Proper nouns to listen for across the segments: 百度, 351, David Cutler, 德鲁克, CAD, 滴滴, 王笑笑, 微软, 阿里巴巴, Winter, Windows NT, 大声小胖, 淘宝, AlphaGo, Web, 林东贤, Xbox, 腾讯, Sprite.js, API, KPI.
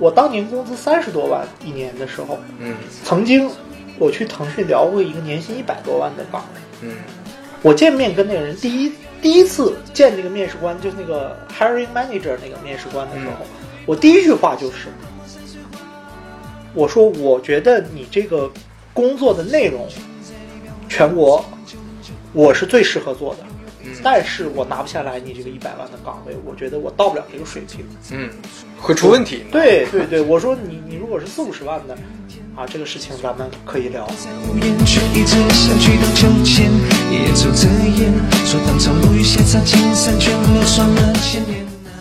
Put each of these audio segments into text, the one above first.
我当年工资30多万一年的时候，嗯，曾经我去腾讯聊过一个年薪100多万的岗位，嗯，我见面跟那个人第一次见那个面试官，就是那个 hiring manager 那个面试官的时候，嗯，我第一句话就是，我说我觉得你这个工作的内容，全国我是最适合做的，嗯，但是我拿不下来你这个100万的岗位，我觉得我到不了这个水平，嗯，会出问题。对对对，我说你如果是40-50万的。啊，这个事情咱们可以聊。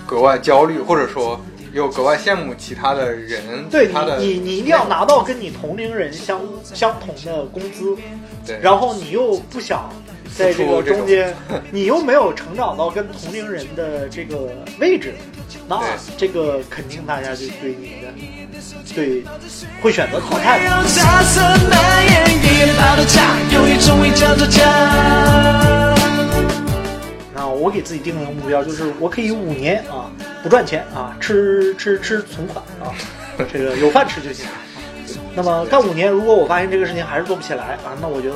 格外焦虑，或者说又格外羡慕其他的人。对，你一定要拿到跟你同龄人相同的工资，对，然后你又不想在这个中间，你又没有成长到跟同龄人的这个位置，那这个肯定大家就对你的。对，会选择淘汰。那我给自己定了个目标，就是我可以5年啊不赚钱啊，吃存款啊，这个有饭吃就行。那么干5年，如果我发现这个事情还是做不起来啊，那我觉得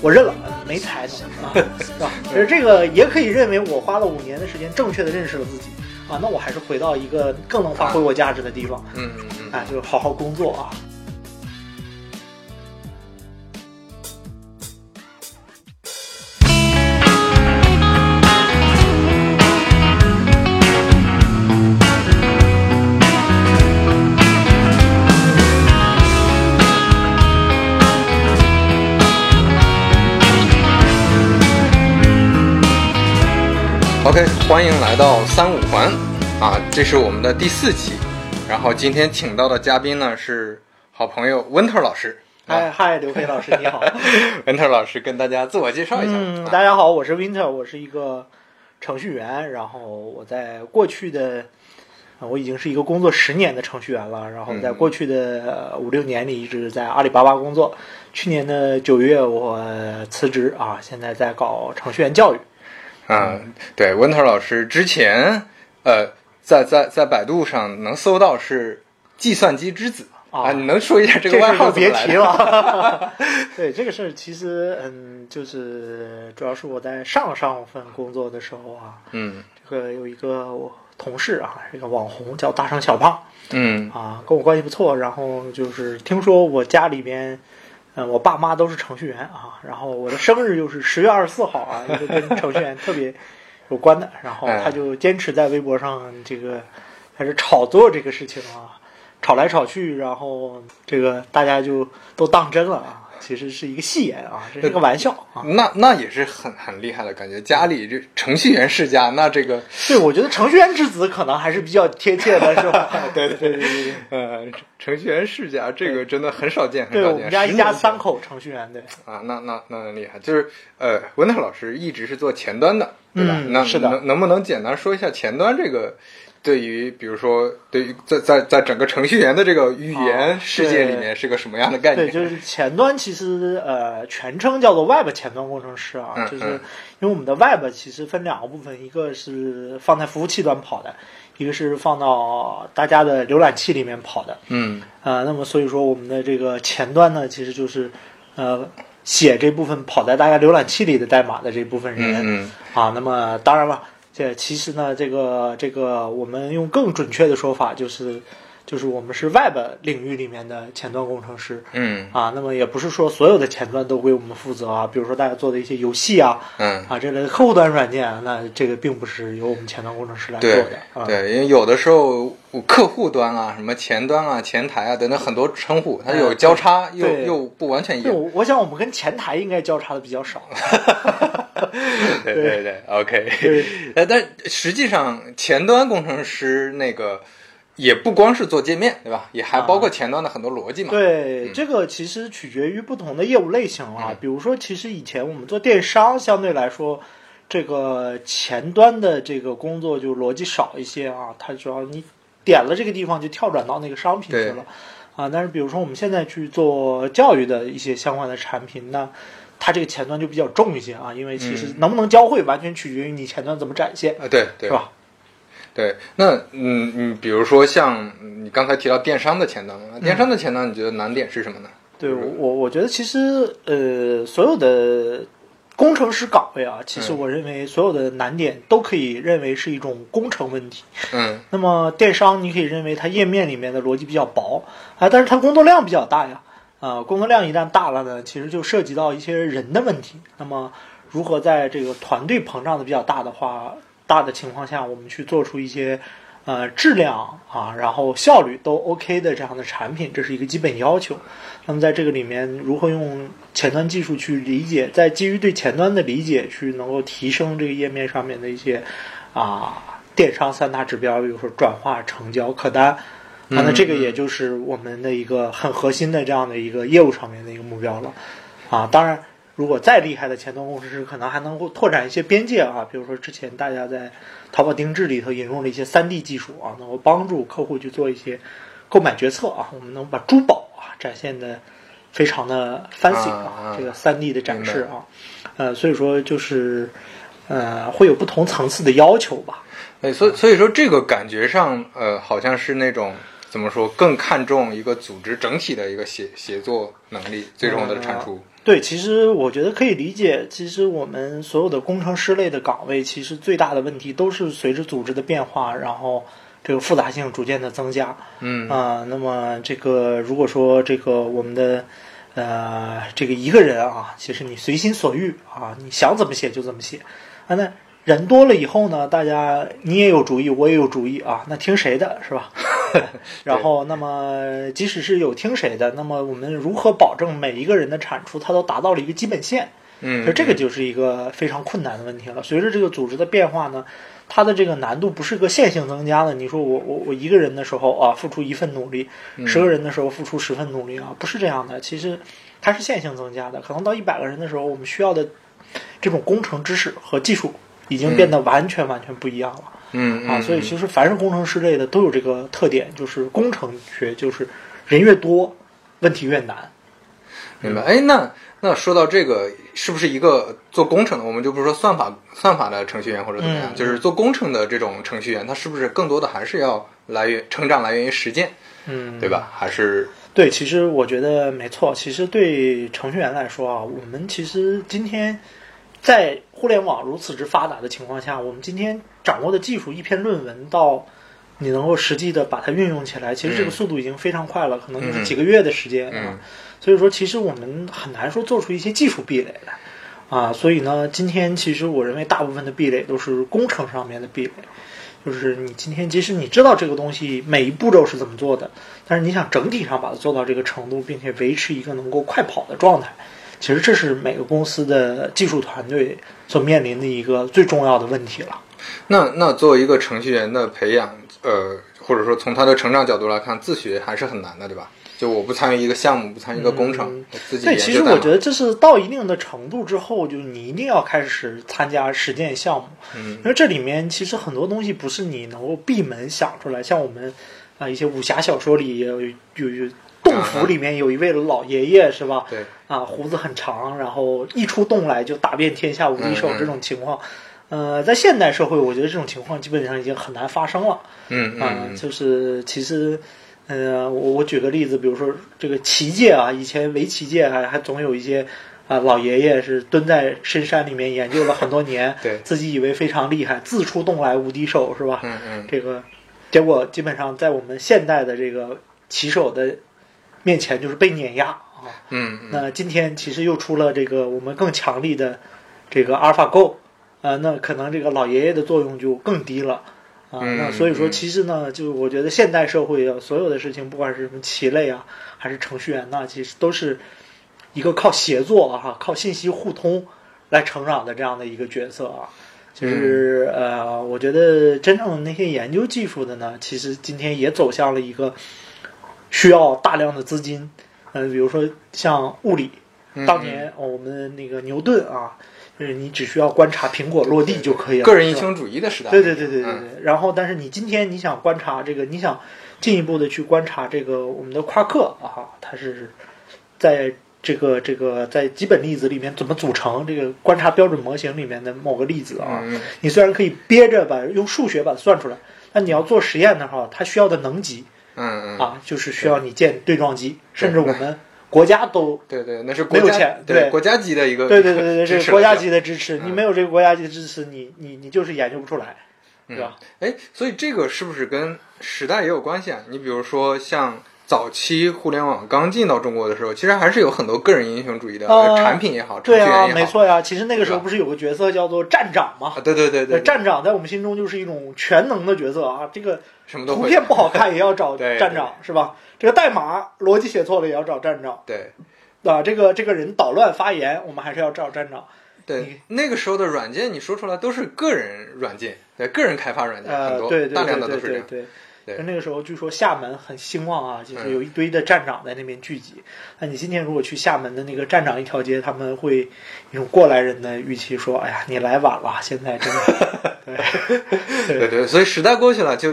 我认了，没才能啊，是吧？而这个也可以认为我花了5年的时间，正确的认识了自己。啊，那我还是回到一个更能发挥我价值的地方。嗯，哎，就是好好工作啊。OK， 欢迎来到351啊，这是我们的第4期，然后今天请到的嘉宾呢是好朋友 Winter 老师。嗨嗨，刘飞老师你好。Winter 老师跟大家自我介绍一下。嗯，大家好，我是 Winter， 我是一个程序员，然后我在过去的，我已经是一个工作10年的程序员了，然后在过去的5-6年里一直在阿里巴巴工作，去年的9月我辞职啊，现在在搞程序员教育。啊，对，温特老师之前，在百度上能搜到是计算机之子啊，你能说一下这个外号怎么来的？这别提了。对，这个事其实，就是主要是我在上份工作的时候啊，嗯，这个有一个我同事啊，这个网红叫大声小胖，嗯，啊，跟我关系不错，然后就是听说我家里边。我爸妈都是程序员啊，然后我的生日又是10月24号啊，就跟程序员特别有关的。然后他就坚持在微博上这个开始炒作这个事情啊，炒来炒去，然后这个大家就都当真了啊，其实是一个戏言啊，这是一个玩笑啊。那也是很厉害的感觉，家里这程序员世家，那这个对，我觉得程序员之子可能还是比较贴切的，是吧？对对对对对，程序员世家这个真的很少见，很少见。对，我们家一家3口程序员，对啊，那厉害。就是文特老师一直是做前端的，对吧？嗯，那是的。能不能简单说一下前端这个？对于比如说对于在整个程序员的这个语言世界里面是个什么样的概念？对，就是前端其实全称叫做 Web 前端工程师啊，就是因为我们的 Web 其实分两个部分，一个是放在服务器端跑的，一个是放到大家的浏览器里面跑的。嗯，那么所以说我们的这个前端呢，其实就是写这部分跑在大家浏览器里的代码的这部分人。嗯啊，那么当然了。这其实呢，这个我们用更准确的说法就是我们是 Web 领域里面的前端工程师。嗯啊，那么也不是说所有的前端都归我们负责啊，比如说大家做的一些游戏啊，嗯啊这类客户端软件，那这个并不是由我们前端工程师来做的。对，对，因为有的时候客户端啊、什么前端啊、前台啊等等很多称呼，它有交叉，又不完全一样。我想我们跟前台应该交叉的比较少。对对对 ，OK。但实际上，前端工程师那个也不光是做界面，对吧？也还包括前端的很多逻辑嘛。对，这个其实取决于不同的业务类型啊。比如说，其实以前我们做电商，相对来说，这个前端的这个工作就逻辑少一些啊。它主要你点了这个地方，就跳转到那个商品去了啊。但是，比如说我们现在去做教育的一些相关的产品呢。它这个前端就比较重一些啊，因为其实能不能教会完全取决于你前端怎么展现啊，对对，是吧？对，那比如说像你刚才提到电商的前端，电商的前端你觉得难点是什么呢？对，我觉得其实所有的工程师岗位啊，其实我认为所有的难点都可以认为是一种工程问题。嗯，那么电商你可以认为它页面里面的逻辑比较薄啊，但是它工作量比较大呀，工作量一旦大了呢，其实就涉及到一些人的问题。那么如何在这个团队膨胀的比较大的情况下，我们去做出一些质量啊，然后效率都 OK 的这样的产品，这是一个基本要求。那么在这个里面，如何用前端技术去理解，在基于对前端的理解去能够提升这个页面上面的一些电商三大指标，比如说转化、成交、客单那这个也就是我们的一个很核心的这样的一个业务上面的一个目标了当然如果再厉害的前端工程师，可能还能够拓展一些边界比如说之前大家在淘宝定制里头引入了一些 3D 技术能够帮助客户去做一些购买决策我们能把珠宝展现的非常的 fancy 这个 3D 的展示所以说就是会有不同层次的要求吧。所以说这个感觉上好像是那种怎么说更看重一个组织整体的一个协作能力最终的产出。对，其实我觉得可以理解，其实我们所有的工程师类的岗位，其实最大的问题都是随着组织的变化，然后这个复杂性逐渐的增加。那么这个如果说这个我们的这个一个人其实你随心所欲你想怎么写就怎么写那人多了以后呢，大家你也有主意，我也有主意那听谁的是吧？然后，那么即使是有听谁的，那么我们如何保证每一个人的产出，它都达到了一个基本线？所以这个就是一个非常困难的问题了。随着这个组织的变化呢，它的这个难度不是个线性增加的。你说我一个人的时候付出1份努力，10个人的时候付出10份努力不是这样的。其实它是线性增加的，可能到100个人的时候，我们需要的这种工程知识和技术。已经变得完全不一样了，所以其实凡是工程师类的都有这个特点，就是工程学就是人越多，问题越难。明白？那说到这个，是不是一个做工程的，我们就不是说算法的程序员或者怎么样，就是做工程的这种程序员，他是不是更多的还是要成长来源于实践，对吧？还是？对，其实我觉得没错。其实对程序员来说我们其实今天。在互联网如此之发达的情况下，我们今天掌握的技术，一篇论文到你能够实际的把它运用起来，其实这个速度已经非常快了，可能就是几个月的时间所以说，其实我们很难说做出一些技术壁垒来所以呢，今天其实我认为大部分的壁垒都是工程上面的壁垒，就是你今天即使你知道这个东西每一步骤是怎么做的，但是你想整体上把它做到这个程度，并且维持一个能够快跑的状态。其实这是每个公司的技术团队所面临的一个最重要的问题了。那作为一个程序员的培养，或者说从他的成长角度来看，自学还是很难的，对吧？就我不参与一个项目，不参与一个工程，我自己研究。对，其实我觉得这是到一定的程度之后，就你一定要开始参加实践项目，因为这里面其实很多东西不是你能够闭门想出来。像我们一些武侠小说里也有洞府里面有一位老爷爷是吧？对胡子很长，然后一出洞来就打遍天下无敌手这种情况，在现代社会，我觉得这种情况基本上已经很难发生了。就是其实，我举个例子，比如说这个棋界以前围棋界还总有一些老爷爷是蹲在深山里面研究了很多年，对自己以为非常厉害，自出洞来无敌手是吧？这个结果基本上在我们现代的这个棋手的。面前就是被碾压那今天其实又出了这个我们更强力的这个 AlphaGo 那可能这个老爷爷的作用就更低了那所以说其实呢，就我觉得现代社会所有的事情，不管是什么棋类还是程序员其实都是一个靠协作靠信息互通来成长的这样的一个角色就是我觉得真正那些研究技术的呢，其实今天也走向了一个。需要大量的资金，比如说像物理，当年我们那个牛顿就是你只需要观察苹果落地就可以了。个人英雄主义的时代。对。然后，但是你今天你想观察这个，你想进一步的去观察这个我们的夸克它是在这个在基本粒子里面怎么组成？这个观察标准模型里面的某个粒子你虽然可以憋着把用数学把它算出来。那你要做实验的话，它需要的能级，就是需要你建对撞机，甚至我们国家都那是没有钱，对国家级的一个这是国家级的支持，你没有这个国家级的支持，你就是研究不出来，对吧？所以这个是不是跟时代也有关系啊？你比如说像早期互联网刚进到中国的时候，其实还是有很多个人英雄主义的产品也好，对啊，没错呀。其实那个时候不是有个角色叫做站长吗？对，站长在我们心中就是一种全能的角色啊，这个什么都会，图片不好看也要找站长，是吧？这个代码逻辑写错了也要找站长，对，啊，这个人捣乱发言，我们还是要找站长。对，那个时候的软件你说出来都是个人软件，对，个人开发软件很多，大量的都是这样。对，那个时候据说厦门很兴旺啊，就是有一堆的站长在那边聚集。那你今天如果去厦门的那个站长一条街，他们会一种过来人的预期说：“哎呀，你来晚了，现在真的。对，所以时代过去了，就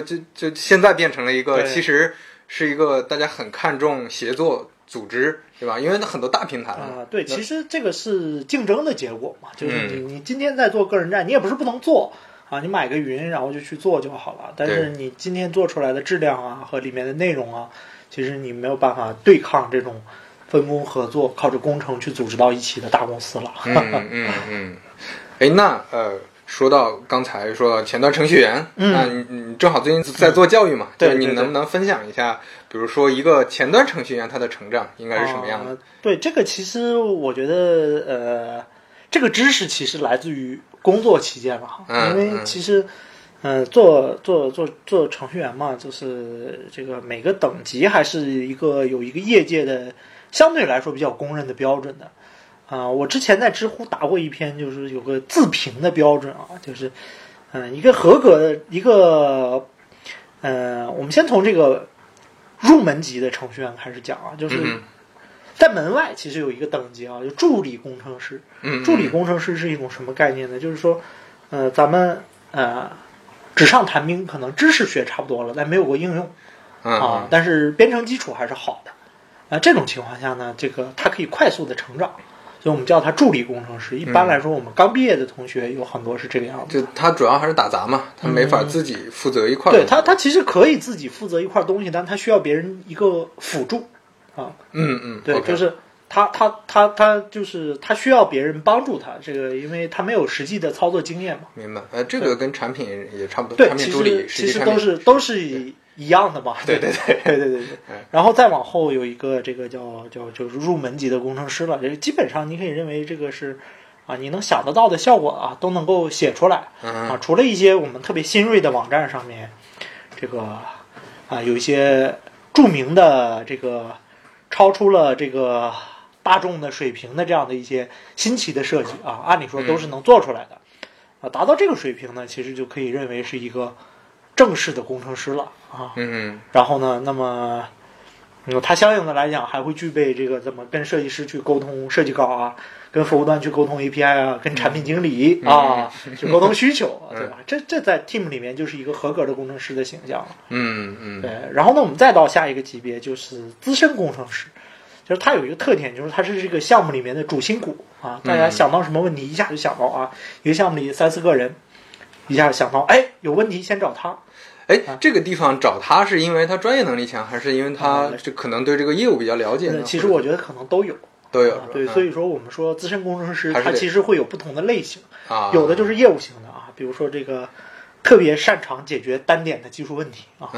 现在变成了一个，其实是一个大家很看重协作组织，对吧？因为很多大平台啊，对，其实这个是竞争的结果嘛，就是你今天在做个人站，你也不是不能做。啊，你买个云，然后就去做就好了。但是你今天做出来的质量啊和里面的内容啊，其实你没有办法对抗这种分工合作、靠着工程去组织到一起的大公司了。那说到刚才说到前端程序员，那你正好最近在做教育嘛，对，你能不能分享一下，比如说一个前端程序员他的成长应该是什么样的？对，这个其实我觉得这个知识其实来自于工作期间吧，因为其实，做程序员嘛，就是这个每个等级还是有一个业界的相对来说比较公认的标准的，我之前在知乎打过一篇，就是有个自评的标准啊，就是，一个合格的一个，我们先从这个入门级的程序员开始讲啊，就是在门外其实有一个等级啊，就助理工程师。助理工程师是一种什么概念呢？就是说，咱们纸上谈兵，可能知识学差不多了，但没有过应用啊。但是编程基础还是好的。这种情况下呢，这个它可以快速的成长，所以我们叫它助理工程师。一般来说，我们刚毕业的同学有很多是这个样子。就他主要还是打杂嘛，他没法自己负责一块。对他其实可以自己负责一块东西，但他需要别人一个辅助。对，就是他就是他需要别人帮助他，这个因为他没有实际的操作经验嘛。明白，这个跟产品也差不多。对，产品助理其实都是一样的嘛。对。然后再往后有一个这个就是入门级的工程师了，这个基本上你可以认为这个是啊，你能想得到的效果啊都能够写出来啊，除了一些我们特别新锐的网站上面，这个啊有一些著名的这个。超出了这个大众的水平的这样的一些新奇的设计啊，按理说都是能做出来的，达到这个水平呢，其实就可以认为是一个正式的工程师了啊。然后呢，那么他相应的来讲还会具备这个怎么跟设计师去沟通设计稿啊，跟服务端去沟通 API 啊，跟产品经理啊去沟通需求，对吧？这在 team 里面就是一个合格的工程师的形象了。对。然后呢，我们再到下一个级别就是资深工程师，就是他有一个特点，就是他是这个项目里面的主心骨啊。大家想到什么问题，一下就想到啊，一个项目里三四个人，一下就想到哎有问题先找他。这个地方找他是因为他专业能力强，还是因为他就可能对这个业务比较了解呢？其实我觉得可能都有。对，所以说我们说资深工程师他其实会有不同的类型啊，有的就是业务型的啊，比如说这个特别擅长解决单点的技术问题啊。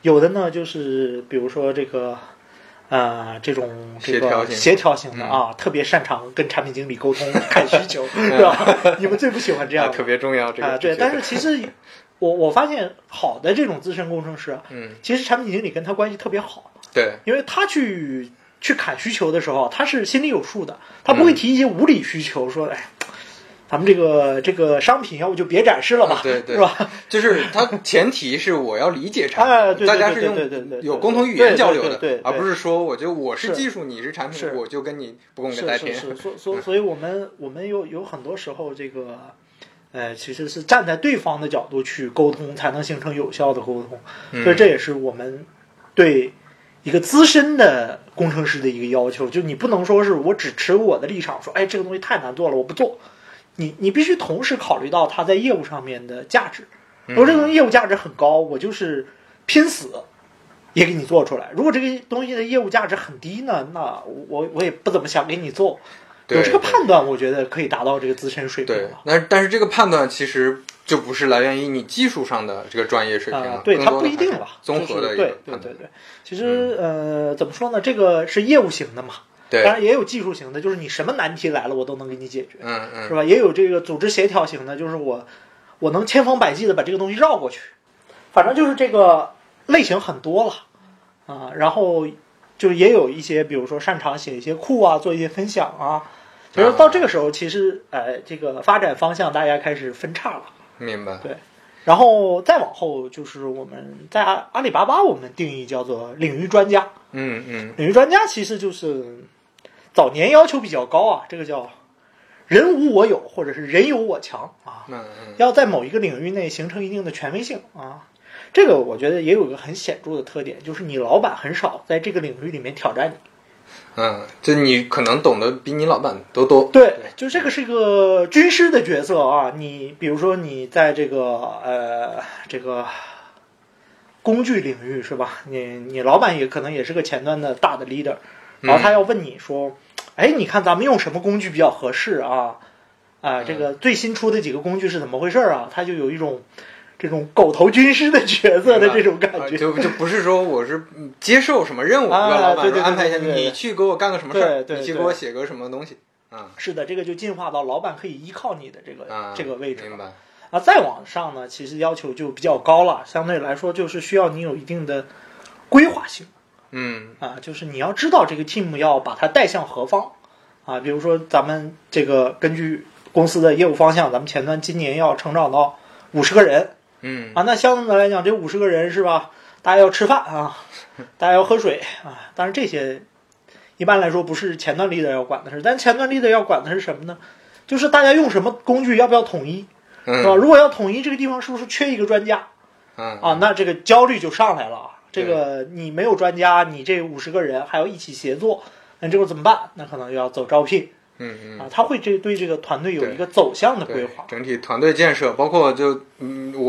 有的呢就是比如说这个这种协调型的啊，特别擅长跟产品经理沟通看需求，对吧？你们最不喜欢这样，特别重要这个。对，但是其实。我发现好的这种资深工程师，其实产品经理跟他关系特别好，对，因为他去砍需求的时候，他是心里有数的，他不会提一些无理需求，说哎，咱们这个商品要不就别展示了吧，对，是吧？就是他前提是我要理解产品，大家是用有共同语言交流的，对，而不是说我觉得我是技术，你是产品，我就跟你不共戴天。所以我们有很多时候这个。其实是站在对方的角度去沟通，才能形成有效的沟通。所以这也是我们对一个资深的工程师的一个要求，就你不能说是我只持我的立场，说哎这个东西太难做了我不做，你必须同时考虑到它在业务上面的价值如果这个东西业务价值很高，我就是拼死也给你做出来。如果这个东西的业务价值很低呢，那我也不怎么想给你做。有这个判断，我觉得可以达到这个自身水平了。对，但是这个判断其实就不是来源于你技术上的这个专业水平了，对，它不一定了。综合的一个判断，对。其实怎么说呢？这个是业务型的嘛，对，当然也有技术型的，就是你什么难题来了，我都能给你解决，是吧？也有这个组织协调型的，就是我能千方百计的把这个东西绕过去。反正就是这个类型很多了啊，然后就也有一些，比如说擅长写一些库啊，做一些分享啊。所以说到这个时候，其实这个发展方向大家开始分叉了。明白。对，然后再往后就是我们在阿里巴巴，我们定义叫做领域专家。领域专家其实就是早年要求比较高啊，这个叫人无我有，或者是人有我强啊。要在某一个领域内形成一定的权威性啊。这个我觉得也有一个很显著的特点，就是你老板很少在这个领域里面挑战你。就你可能懂得比你老板都多。对，就这个是一个军师的角色啊。你比如说你在这个这个工具领域是吧？你老板也可能也是个前端的大的 leader， 然后他要问你说，哎，你看咱们用什么工具比较合适啊？这个最新出的几个工具是怎么回事啊？他就有一种这种狗头军师的角色的这种感觉，就不是说我是接受什么任务，让老板安排一下，你去给我干个什么事儿，你去给我写个什么东西啊。是的，这个就进化到老板可以依靠你的这个位置。明白。啊，再往上呢，其实要求就比较高了，相对来说就是需要你有一定的规划性。就是你要知道这个 team 要把它带向何方啊。比如说咱们这个根据公司的业务方向，咱们前端今年要成长到50个人。那相对来讲，这50个人是吧？大家要吃饭啊，大家要喝水啊。当然这些一般来说不是前端 leader 要管的事，但前端 leader 要管的是什么呢？就是大家用什么工具，要不要统一，是吧？如果要统一，这个地方是不是缺一个专家？那这个焦虑就上来了。这个你没有专家，你这50个人还要一起协作，那这个怎么办？那可能要走招聘。他会对这个团队有一个走向的规划，整体团队建设，包括就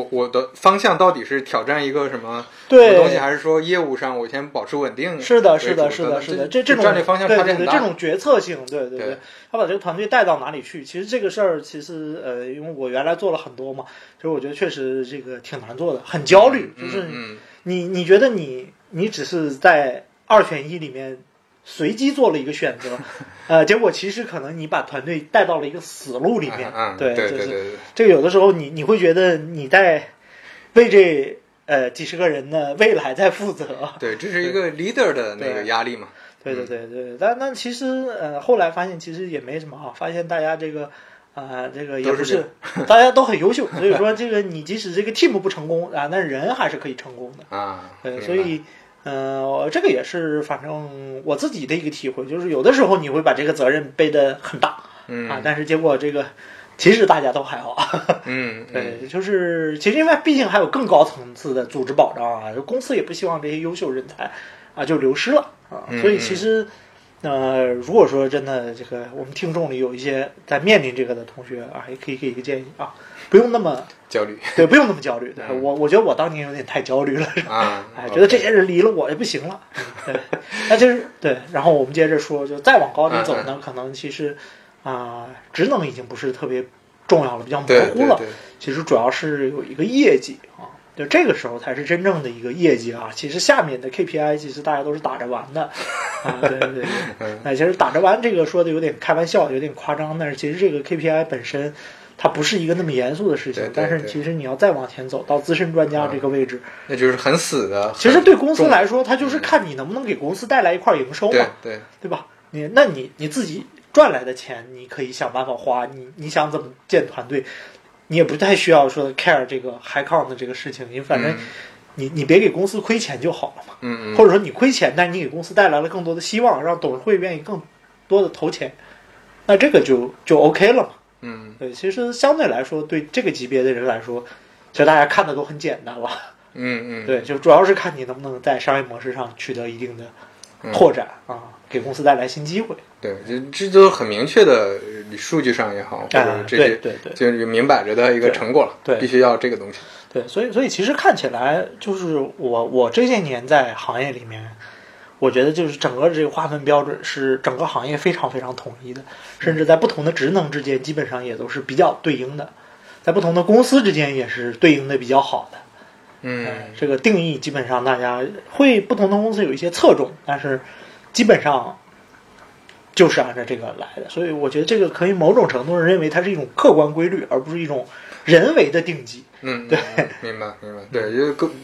我的方向到底是挑战一个什么东西，还是说业务上我先保持稳定？是的，这种战略方向差别很大，这种决策性，对，他把这个团队带到哪里去？其实这个事儿，因为我原来做了很多嘛，其实我觉得确实这个挺难做的，很焦虑，就是你觉得你只是在2选1里面随机做了一个选择，结果其实可能你把团队带到了一个死路里面。对，这个有的时候你会觉得你在为这几十个人的未来在负责。对，这是一个 leader 的那个压力嘛。对，但其实后来发现其实也没什么啊，发现大家这个这个也不是大家都很优秀，所以说这个你即使这个 team 不成功啊，那人还是可以成功的啊。对，所以。这个也是，反正我自己的一个体会，就是有的时候你会把这个责任背得很大，但是结果这个其实大家都还好，对，就是其实因为毕竟还有更高层次的组织保障啊，公司也不希望这些优秀人才啊就流失了啊，所以其实如果说真的这个我们听众里有一些在面临这个的同学啊，也可以给一个建议啊。不用那么焦虑，对，不用那么焦虑。对，我觉得我当年有点太焦虑了，觉得这些人离了我也不行了。那就是对，然后我们接着说，就再往高点走呢，可能其实职能已经不是特别重要了，比较模糊了。其实主要是有一个业绩啊，就这个时候才是真正的一个业绩啊。其实下面的 KPI 其实大家都是打着玩的啊，对。那其实打着玩这个说的有点开玩笑，有点夸张，但是其实这个 KPI 本身。它不是一个那么严肃的事情，但是其实你要再往前走到资深专家这个位置，那就是很死的。其实对公司来说，它就是看你能不能给公司带来一块营收嘛，对吧？你自己赚来的钱，你可以想办法花，你想怎么建团队，你也不太需要说 care 这个 high count 的这个事情，你反正你别给公司亏钱就好了嘛。或者说你亏钱，但是你给公司带来了更多的希望，让董事会愿意更多的投钱，那这个就 OK 了嘛。对，其实相对来说，对这个级别的人来说，其实大家看的都很简单了。对，就主要是看你能不能在商业模式上取得一定的拓展啊，给公司带来新机会。对，这都很明确的，数据上也好，或者这些，就是明摆着的一个成果了。对，必须要这个东西。对，所以其实看起来就是我这些年在行业里面，我觉得就是整个这个划分标准是整个行业非常非常统一的，甚至在不同的职能之间基本上也都是比较对应的，在不同的公司之间也是对应的比较好的。这个定义基本上大家会不同的公司有一些侧重，但是基本上就是按照这个来的。所以我觉得这个可以某种程度上认为它是一种客观规律，而不是一种人为的定级。对，明白。对，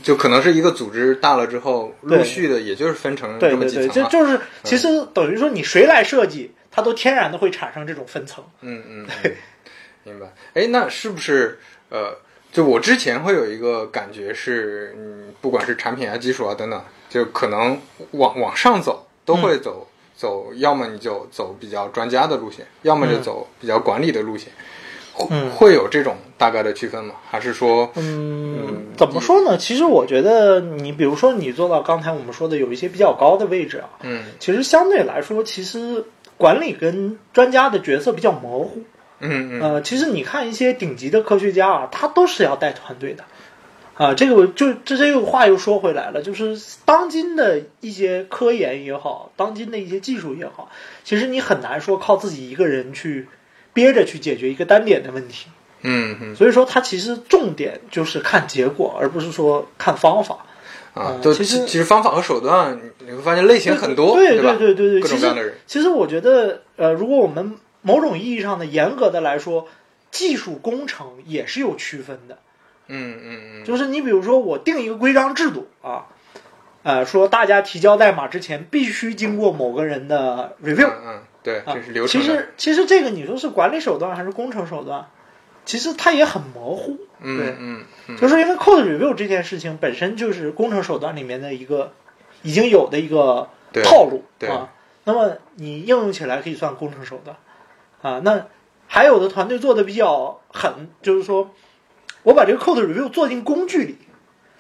就可能是一个组织大了之后，陆续的也就是分成这么几层了。就是其实等于说你谁来设计，它都天然的会产生这种分层。明白。哎，那是不是就我之前会有一个感觉是，不管是产品啊、技术啊等等，就可能往上走都会走，要么你就走比较专家的路线，要么就走比较管理的路线，会有这种大概的区分吗？还是说，怎么说呢？其实我觉得，你比如说你做到刚才我们说的有一些比较高的位置啊，其实相对来说，其实管理跟专家的角色比较模糊。其实你看一些顶级的科学家啊，他都是要带团队的，啊，这个这个话又说回来了，就是当今的一些科研也好，当今的一些技术也好，其实你很难说靠自己一个人去憋着去解决一个单点的问题。所以说它其实重点就是看结果，而不是说看方法。其实方法和手段你会发现类型很多，对吧？各种各样的人。其实我觉得，如果我们某种意义上的严格的来说，技术工程也是有区分的。就是你比如说我定一个规章制度啊，说大家提交代码之前必须经过某个人的 review。对，这是流程。其实这个你说是管理手段还是工程手段，其实它也很模糊。就是因为 code review 这件事情本身就是工程手段里面的一个已经有的一个套路啊，那么你应用起来可以算工程手段。那还有的团队做的比较狠，就是说我把这个 code review 做进工具里，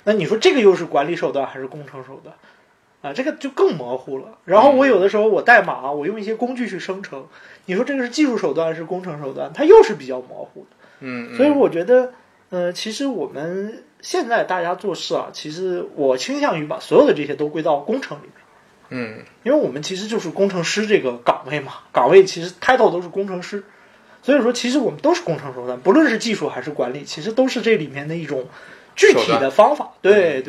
那你说这个又是管理手段还是工程手段啊？这个就更模糊了。然后我有的时候我代码，我用一些工具去生成，你说这个是技术手段还是工程手段，它又是比较模糊的。所以我觉得，其实我们现在大家做事啊，其实我倾向于把所有的这些都归到工程里面。因为我们其实就是工程师这个岗位嘛，岗位其实title都是工程师，所以说其实我们都是工程手段，不论是技术还是管理，其实都是这里面的一种具体的方法。对，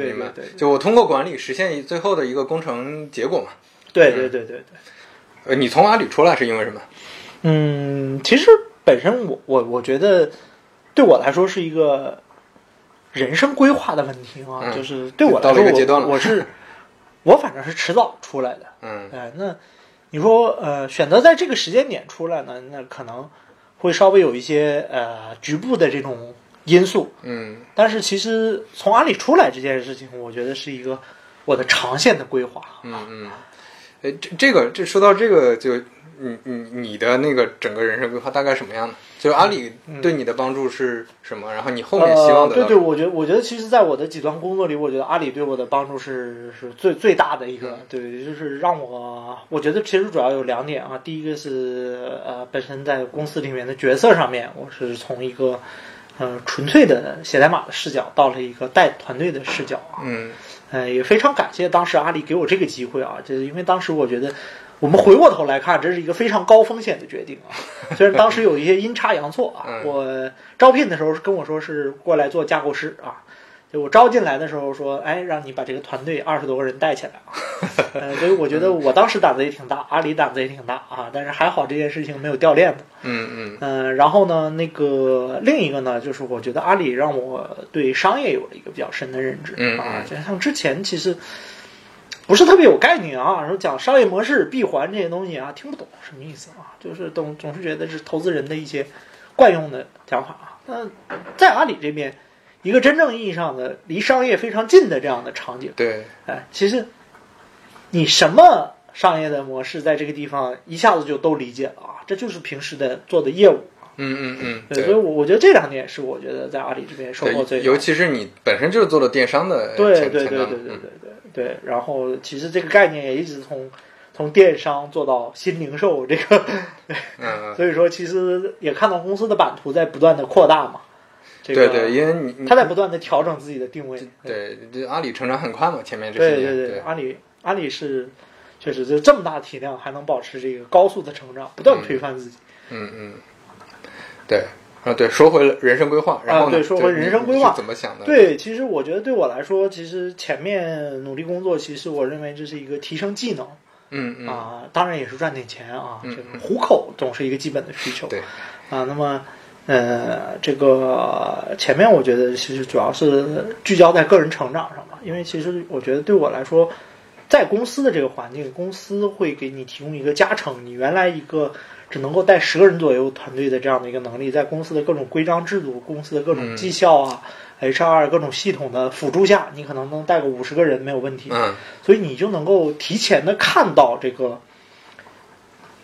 就我通过管理实现最后的一个工程结果嘛。对。你从阿里出来是因为什么？其实本身我觉得对我来说是一个人生规划的问题啊，就是对我来说到了一个阶段了，我反正是迟早出来的。那你说选择在这个时间点出来呢，那可能会稍微有一些局部的这种因素。但是其实从阿里出来这件事情，我觉得是一个我的长线的规划。这说到这个，就你的那个整个人生规划大概什么样的？就是阿里对你的帮助是什么？然后你后面希望的我觉得其实在我的几段工作里，我觉得阿里对我的帮助是最大的一个。对，就是让我觉得其实主要有两点啊。第一个是本身在公司里面的角色上面，我是从一个纯粹的写代码的视角到了一个带团队的视角啊。也非常感谢当时阿里给我这个机会啊，就是因为当时我觉得我们回过头来看，这是一个非常高风险的决定啊。虽然当时有一些阴差阳错啊，我招聘的时候跟我说是过来做架构师啊，就我招进来的时候说，让你把这个团队20多个人带起来啊。所以我觉得我当时胆子也挺大，阿里胆子也挺大啊，但是还好这件事情没有掉链子。然后呢，那个另一个呢，就是我觉得阿里让我对商业有了一个比较深的认知啊，像之前其实不是特别有概念啊，说讲商业模式、闭环这些东西啊，听不懂什么意思啊，就是总是觉得是投资人的一些惯用的讲法啊。那在阿里这边，一个真正意义上的离商业非常近的这样的场景，其实你什么商业的模式在这个地方一下子就都理解了啊，这就是平时的做的业务啊。对，所以我觉得这两点是我觉得在阿里这边收获最大，尤其是你本身就是做了电商的，对，然后其实这个概念也一直从电商做到新零售这个，所以说其实也看到公司的版图在不断的扩大嘛。这个、对，因为他在不断的调整自己的定位。对，阿里成长很快嘛，前面这些年。对，阿里是确实就这么大体量还能保持这个高速的成长，不断推翻自己。对啊，对，说回人生规划，然后呢，说回人生规划怎么想的？对，其实我觉得对我来说，其实前面努力工作，其实我认为这是一个提升技能。当然也是赚点钱啊，这个糊口总是一个基本的需求。对啊，那么这个前面我觉得其实主要是聚焦在个人成长上嘛，因为其实我觉得对我来说，在公司的这个环境，公司会给你提供一个加成，你原来一个只能够带10个人左右团队的这样的一个能力，在公司的各种规章制度、公司的各种绩效啊、HR 各种系统的辅助下，你可能能带个50个人没有问题。所以你就能够提前的看到这个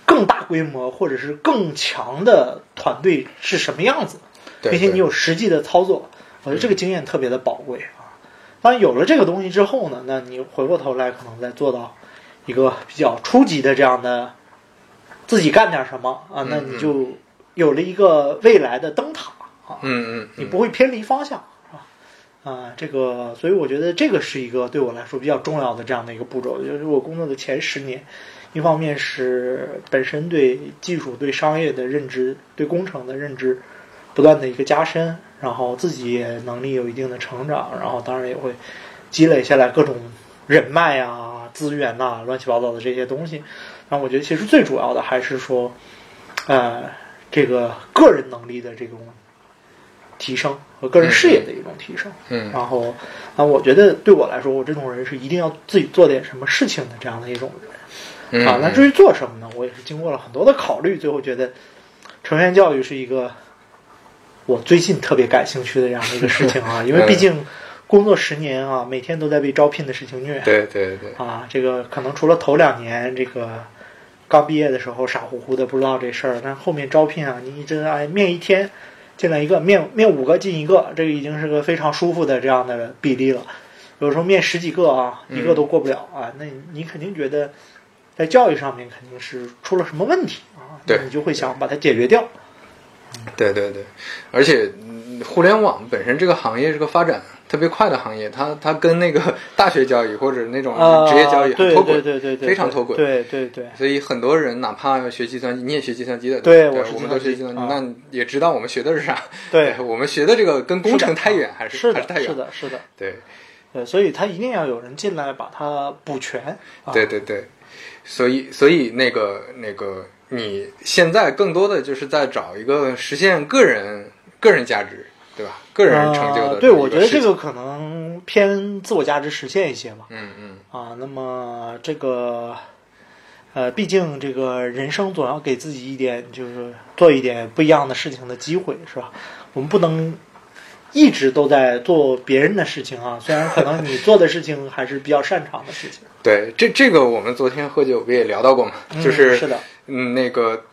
更大规模或者是更强的团队是什么样子，并且你有实际的操作。我觉得这个经验特别的宝贵啊。当然有了这个东西之后呢，那你回过头来可能再做到一个比较初级的这样的自己干点什么啊，那你就有了一个未来的灯塔啊。你不会偏离方向。这个，所以我觉得这个是一个对我来说比较重要的这样的一个步骤，就是我工作的前10年，一方面是本身对技术、对商业的认知、对工程的认知不断的一个加深，然后自己能力有一定的成长，然后当然也会积累下来各种人脉啊、资源呐、乱七八糟的这些东西。然后我觉得其实最主要的还是说，这个个人能力的这种提升和个人视野的一种提升。然后我觉得对我来说，我这种人是一定要自己做点什么事情的这样的一种人啊。那至于做什么呢，我也是经过了很多的考虑，最后觉得程序员教育是一个我最近特别感兴趣的这样的一个事情啊。因为毕竟工作10年啊，每天都在被招聘的事情虐。对啊，这个可能除了头2年这个刚毕业的时候傻乎乎的不知道这事儿，但后面招聘啊，你一真哎面一天进来一个，面5个进一个，这个已经是个非常舒服的这样的比例了。有时候面10几个啊，一个都过不了啊，那你肯定觉得在教育上面肯定是出了什么问题啊，你就会想把它解决掉。对，而且互联网本身这个行业是个发展特别快的行业，它跟那个大学教育或者那种职业教育很脱轨，非常脱轨。对，所以很多人哪怕学计算机，你也学计算机的，我们都学计算机，那也知道我们学的是啥。我们学的这个跟工程太远，还是太远。是的，对，所以它一定要有人进来把它补全。对，所以那个，你现在更多的就是在找一个实现个人价值，对吧？个人成就的。对，我觉得这个可能偏自我价值实现一些嘛。那么这个，毕竟这个人生总要给自己一点，就是做一点不一样的事情的机会，是吧？我们不能一直都在做别人的事情啊，虽然可能你做的事情还是比较擅长的事情。对，这个我们昨天喝酒不也聊到过嘛？就是那个。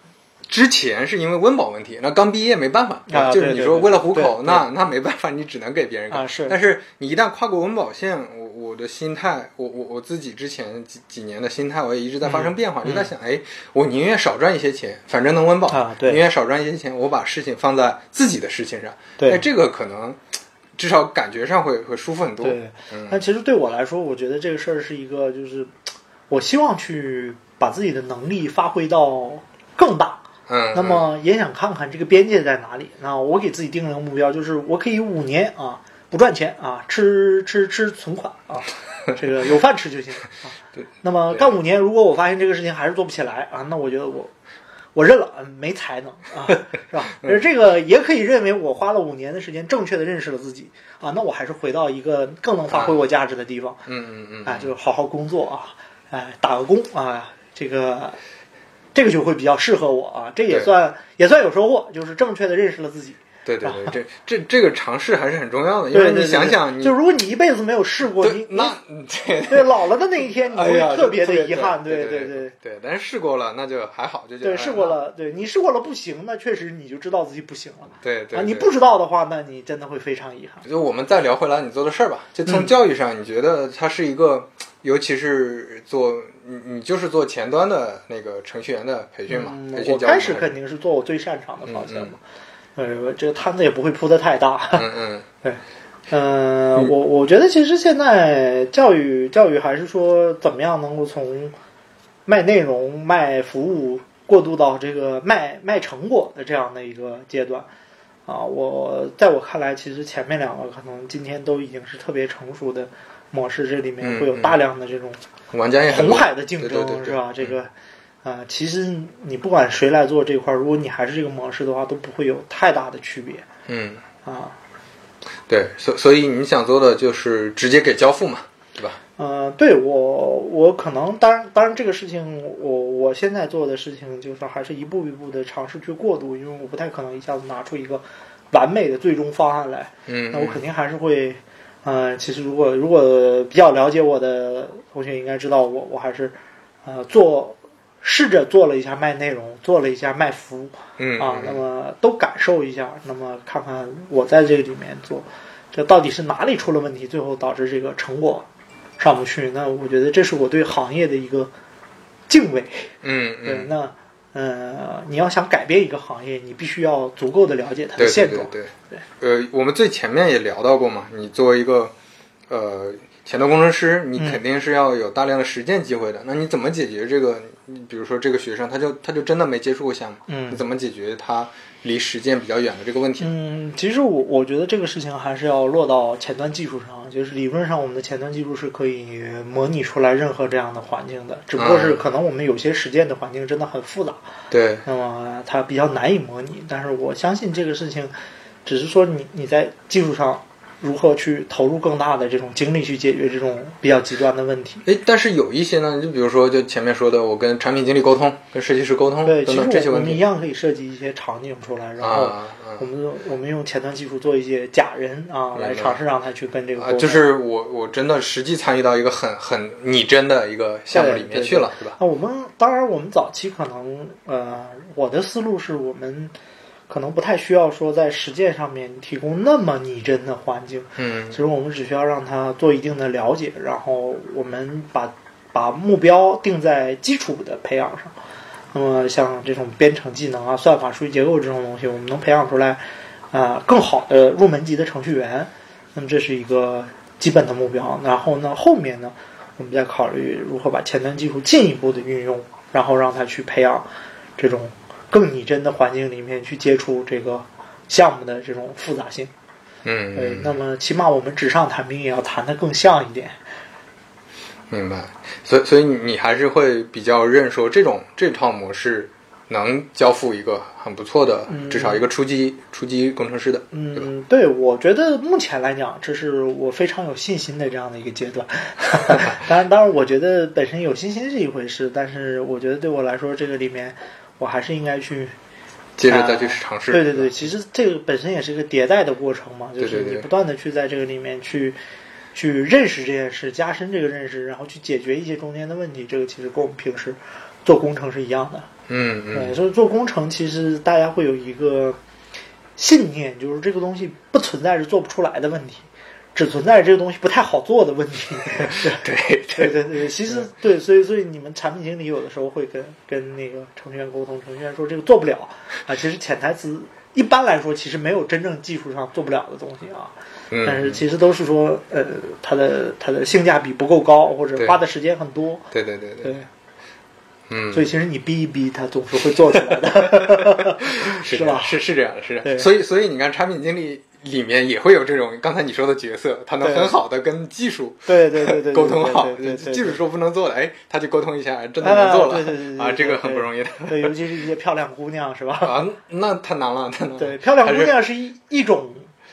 之前是因为温饱问题，那刚毕业没办法，就是你说为了糊口，那没办法，你只能给别人干。但是你一旦跨过温饱线，我的心态，我自己之前几年的心态，我也一直在发生变化，就在想，我宁愿少赚一些钱，反正能温饱，宁愿少赚一些钱，我把事情放在自己的事情上，那这个可能至少感觉上会舒服很多。但其实对我来说，我觉得这个事儿是一个，就是我希望去把自己的能力发挥到更大。那么也想看看这个边界在哪里。那我给自己定了个目标，就是我可以5年啊不赚钱啊，吃存款啊，这个有饭吃就行啊。那么干5年，如果我发现这个事情还是做不起来啊，那我觉得我认了，没才能啊，是吧？而这个也可以认为我花了5年的时间，正确的认识了自己啊。那我还是回到一个更能发挥我价值的地方。就是好好工作啊，打个工啊，这个就会比较适合我啊，这也算有收获，就是正确的认识了自己，对对对，这个尝试还是很重要的，因为你想想你，对对对对，就如果你一辈子没有试过，你那对老了的那一天，你会特别的遗憾，对对对对。但是试过了，那就还好，就对试过了，对你试过了不行，那确实你就知道自己不行了，对对啊，你不知道的话，那你真的会非常遗憾。就我们再聊回来你做的事儿吧，就从教育上，你觉得它是一个，尤其是做你就是做前端的那个程序员的培训嘛？培训教育，我开始肯定是做我最擅长的方向嘛。这个摊子也不会铺得太大。对，我觉得其实现在教育还是说怎么样能够从卖内容、卖服务过渡到这个卖成果的这样的一个阶段啊。在我看来，其实前面两个可能今天都已经是特别成熟的模式，这里面会有大量的这种红海的竞争，对对对对，是吧？这个。其实你不管谁来做这块，如果你还是这个模式的话，都不会有太大的区别。对，所以你想做的就是直接给交付嘛，对吧？对我可能当然这个事情，我现在做的事情就是还是一步一步的尝试去过渡，因为我不太可能一下子拿出一个完美的最终方案来。那我肯定还是会，其实如果比较了解我的同学应该知道我还是试着做了一下卖内容，做了一下卖服务，那么都感受一下，那么看看我在这里面做，这到底是哪里出了问题，最后导致这个成果上不去。那我觉得这是我对行业的一个敬畏。对，那你要想改变一个行业，你必须要足够的了解它的现状。对，我们最前面也聊到过嘛，你作为一个前端工程师，你肯定是要有大量的实践机会的。那你怎么解决这个？比如说这个学生他就真的没接触过项目，你怎么解决他离实践比较远的这个问题？其实我觉得这个事情还是要落到前端技术上，就是理论上我们的前端技术是可以模拟出来任何这样的环境的，只不过是可能我们有些实践的环境真的很复杂，对，那么它比较难以模拟。但是我相信这个事情只是说你在技术上如何去投入更大的这种精力去解决这种比较极端的问题？但是有一些呢，就比如说，就前面说的，我跟产品经理沟通，跟设计师沟通，对，等等这些问题，其实我们一样可以设计一些场景出来，然后我们用前端技术做一些假人来尝试让他去跟这个沟通。就是我真的实际参与到一个很拟真的一个项目里面去了，对吧？我们当然，我们早期可能我的思路是我们。可能不太需要说在实践上面提供那么拟真的环境，其实我们只需要让他做一定的了解，然后我们把目标定在基础的培养上。那么像这种编程技能算法、数据结构这种东西，我们能培养出来更好的入门级的程序员。那么这是一个基本的目标。然后呢，后面呢，我们再考虑如何把前端技术进一步的运用，然后让他去培养这种。更拟真的环境里面去接触这个项目的这种复杂性，那么起码我们纸上谈兵也要谈得更像一点。明白，所以你还是会比较认说这套模式能交付一个很不错的，至少一个初级工程师的。对，我觉得目前来讲，这是我非常有信心的这样的一个阶段。当然，我觉得本身有信心是一回事，但是我觉得对我来说，这个里面。我还是应该去接着再去尝试。对，其实这个本身也是一个迭代的过程嘛，就是你不断的去在这个里面去认识这件事，加深这个认识，然后去解决一些中间的问题。这个其实跟我们平时做工程是一样的。对，所以做工程其实大家会有一个信念，就是这个东西不存在是做不出来的问题，只存在这个东西不太好做的问题。对，其实对，所以你们产品经理有的时候会跟那个程序员沟通，程序员说这个做不了其实潜台词一般来说其实没有真正技术上做不了的东西但是其实都是说它的性价比不够高，或者花的时间很多。对。所以其实你逼一逼，他总是会做出来的，是吧？是这样的，是这样。所以你看，产品经理里面也会有这种刚才你说的角色，他能很好的跟技术对沟通好，技术说不能做的，他就沟通一下，真的能做了这个很不容易的。对，尤其是一些漂亮姑娘，是吧？那太难了，太难了。对，漂亮姑娘是一种。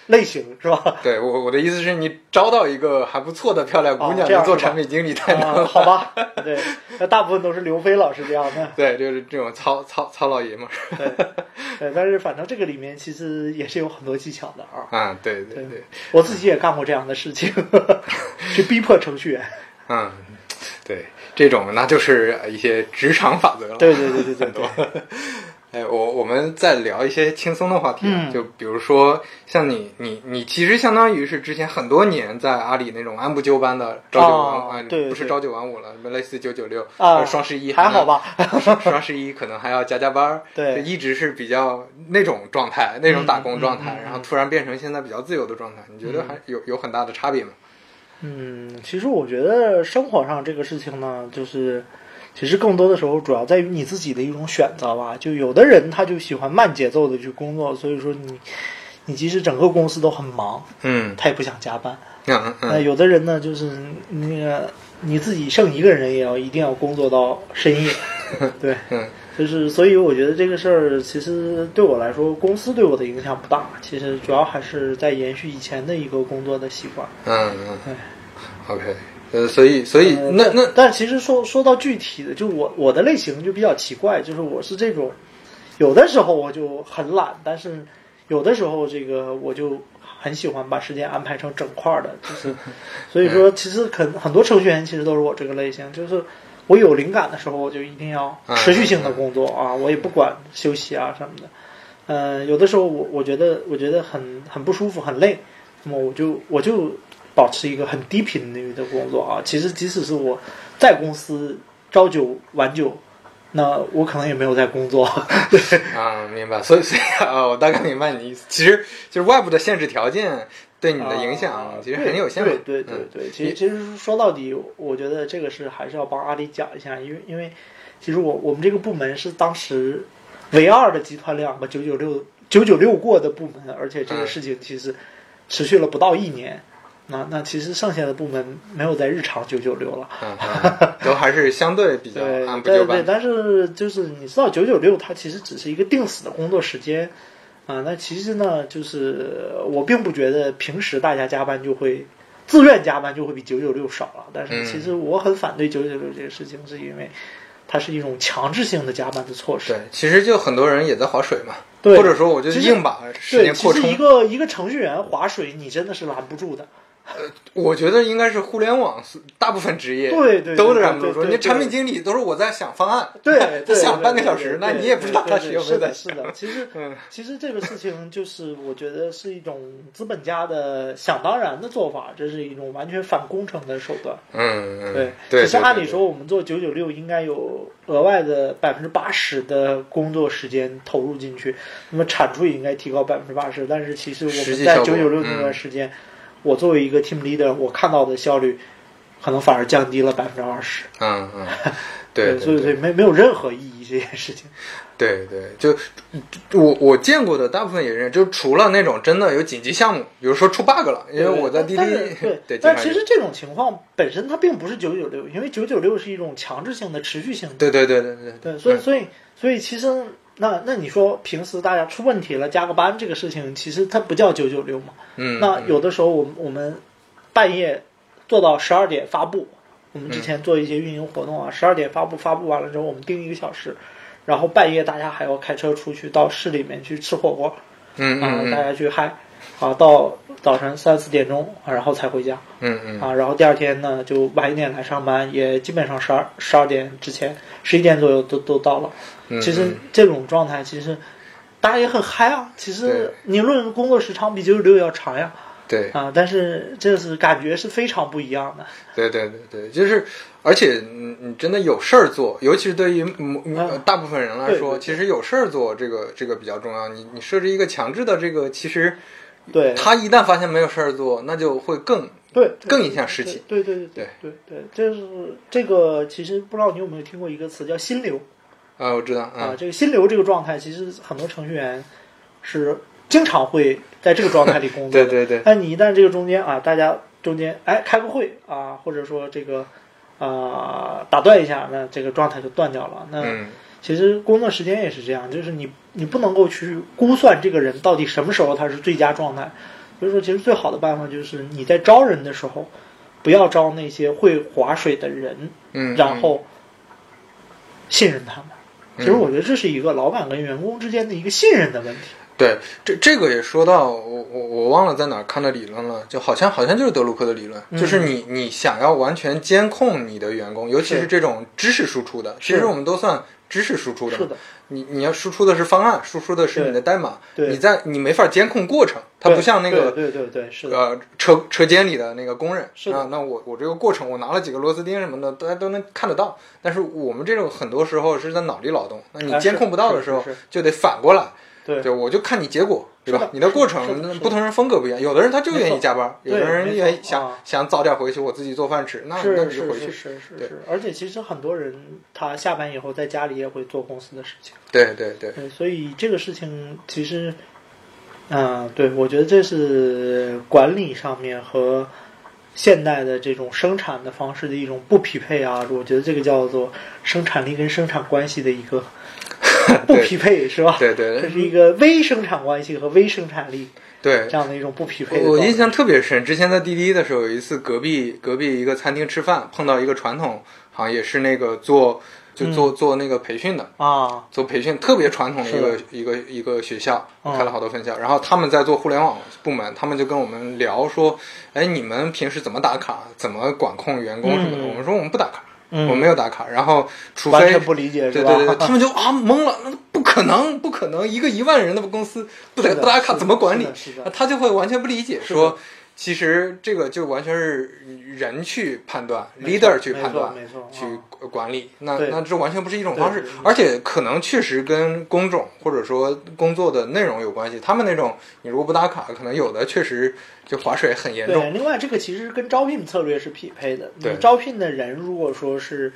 类型是吧？对，我的意思是你招到一个还不错的漂亮姑娘来做产品经理太难了，好吧？对，那大部分都是刘飞老师这样的。对，就是这种糙老爷们。对，但是反正这个里面其实也是有很多技巧的啊。啊，对对 对，我自己也干过这样的事情，去逼迫程序员。嗯，对，这种那就是一些职场法则了。对。哎，我们再聊一些轻松的话题，就比如说像你其实相当于是之前很多年在阿里那种按部就班的朝九晚五，对，不是朝九晚五了，类似996啊，双十一还好吧？双十一可能还要加班，对，一直是比较那种状态，那种打工状态，然后突然变成现在比较自由的状态，你觉得还有很大的差别吗？其实我觉得生活上这个事情呢，就是。其实更多的时候主要在于你自己的一种选择吧，就有的人他就喜欢慢节奏的去工作，所以说你即使整个公司都很忙，他也不想加班。有的人呢就是那个你自己剩一个人也要一定要工作到深夜，对，就是所以我觉得这个事儿其实对我来说公司对我的影响不大，其实主要还是在延续以前的一个工作的习惯。OK。所以但其实说到具体的，就我的类型就比较奇怪，就是我是这种，有的时候我就很懒，但是有的时候这个我就很喜欢把时间安排成整块的，就是所以说其实很多程序员其实都是我这个类型，就是我有灵感的时候我就一定要持续性的工作啊，我也不管休息啊什么的。有的时候我觉得很不舒服很累，那么我就保持一个很低频率的工作啊，其实即使是我在公司朝九晚九，那我可能也没有在工作。对啊，明白。所以我大概明白你的意思。其实就是外部的限制条件对你的影响，其实很有限。对。其实说到底，我觉得这个是还是要帮阿里讲一下，因为其实我们这个部门是当时唯二的集团里把996过的部门，而且这个事情其实持续了不到一年。那其实剩下的部门没有在日常996了，都还是相对比较按部就班。对，但是就是你知道996它其实只是一个定死的工作时间啊。那其实呢，就是我并不觉得平时大家加班就会自愿加班就会比996少了，但是其实我很反对996这个事情，是因为它是一种强制性的加班的措施。对，其实就很多人也在划水嘛。对，或者说我就硬把时间扩充。其实一个程序员划水，你真的是拦不住的。我觉得应该是互联网大部分职业对都是这么说，你产品经理都是我在想方案，对想半个小时，那你也不知道他是有没有在。是的，其实这个事情就是我觉得是一种资本家的想当然的做法，这是一种完全反工程的手段。对。其实按理说我们做996应该有额外的80%的工作时间投入进去，那么产出也应该提高80%，但是其实我们在996那段时间。我作为一个 team leader， 我看到的效率可能反而降低了20%。对，所以没有任何意义这件事情。对，就我见过的大部分也是，就除了那种真的有紧急项目，比如说出 bug 了，因为我在滴滴。对，但其实这种情况本身它并不是996，因为996是一种强制性的、持续性的。对，所以其实那你说平时大家出问题了加个班这个事情，其实它不叫996嘛。那有的时候我们半夜做到12点发布，我们之前做一些运营活动啊，12点发布完了之后，我们定1个小时，然后半夜大家还要开车出去到市里面去吃火锅，大家去嗨啊，到早晨3-4点钟，然后才回家，然后第二天呢就晚一点来上班，也基本上十二点之前，11点左右都到了。其实这种状态，其实大家也很嗨啊。其实你论工作时长比996要长呀。对啊，但是这是感觉是非常不一样的。对，就是而且你真的有事儿做，尤其是对于大部分人来说，其实有事儿做这个比较重要。你设置一个强制的这个，其实。对，他一旦发现没有事儿做，那就会更影响士气。对，就是这个。其实不知道你有没有听过一个词叫心流啊？我知道啊，这个心流这个状态，其实很多程序员是经常会在这个状态里工作的。对。但你一旦这个中间啊，大家中间开个会啊，或者说这个打断一下，那这个状态就断掉了。那其实工作时间也是这样，就是你不能够去估算这个人到底什么时候他是最佳状态，所以说其实最好的办法就是你在招人的时候不要招那些会划水的人，然后信任他们。其实我觉得这是一个老板跟员工之间的一个信任的问题。对，这个也说到我忘了在哪儿看的理论了，就好像就是德鲁克的理论，就是你想要完全监控你的员工，尤其是这种知识输出的，其实我们都算知识输出的。是的，你要输出的是方案，输出的是你的代码，你没法监控过程，它不像那个对是的车间里的那个工人啊，那我这个过程我拿了几个螺丝钉什么的，大家都能看得到，但是我们这种很多时候是在脑力劳动，那你监控不到的时候就得反过来。对，我就看你结果，对吧？你的过程的不同人风格不一样，有的人他就愿意加班，有的人愿意想早点回去，我自己做饭吃，那你就回去。是。而且其实很多人他下班以后在家里也会做公司的事情。对。所以这个事情其实，对，我觉得这是管理上面和现代的这种生产的方式的一种不匹配啊，我觉得这个叫做生产力跟生产关系的一个。不匹配是吧？对，这是一个微生产关系和微生产力这样的一种不匹配。我印象特别深，之前在滴滴的时候，有一次隔壁一个餐厅吃饭，碰到一个传统，好像也是那个做那个培训的啊，做培训特别传统的一个学校，开了好多分校。然后他们在做互联网部门，他们就跟我们聊说，哎，你们平时怎么打卡，怎么管控员工什么的？我们说我们不打卡。我没有打卡，然后除非完全不理解，对，他们就懵了，不可能，一个10000人的公司不打卡怎么管理？他就会完全不理解，说其实这个就完全是人去判断 ，leader 去判断，去管理，那这完全不是一种方式，而且可能确实跟工种或者说工作的内容有关系。他们那种你如果不打卡，可能有的确实。就划水很严重。对，另外这个其实跟招聘策略是匹配的。你招聘的人如果说是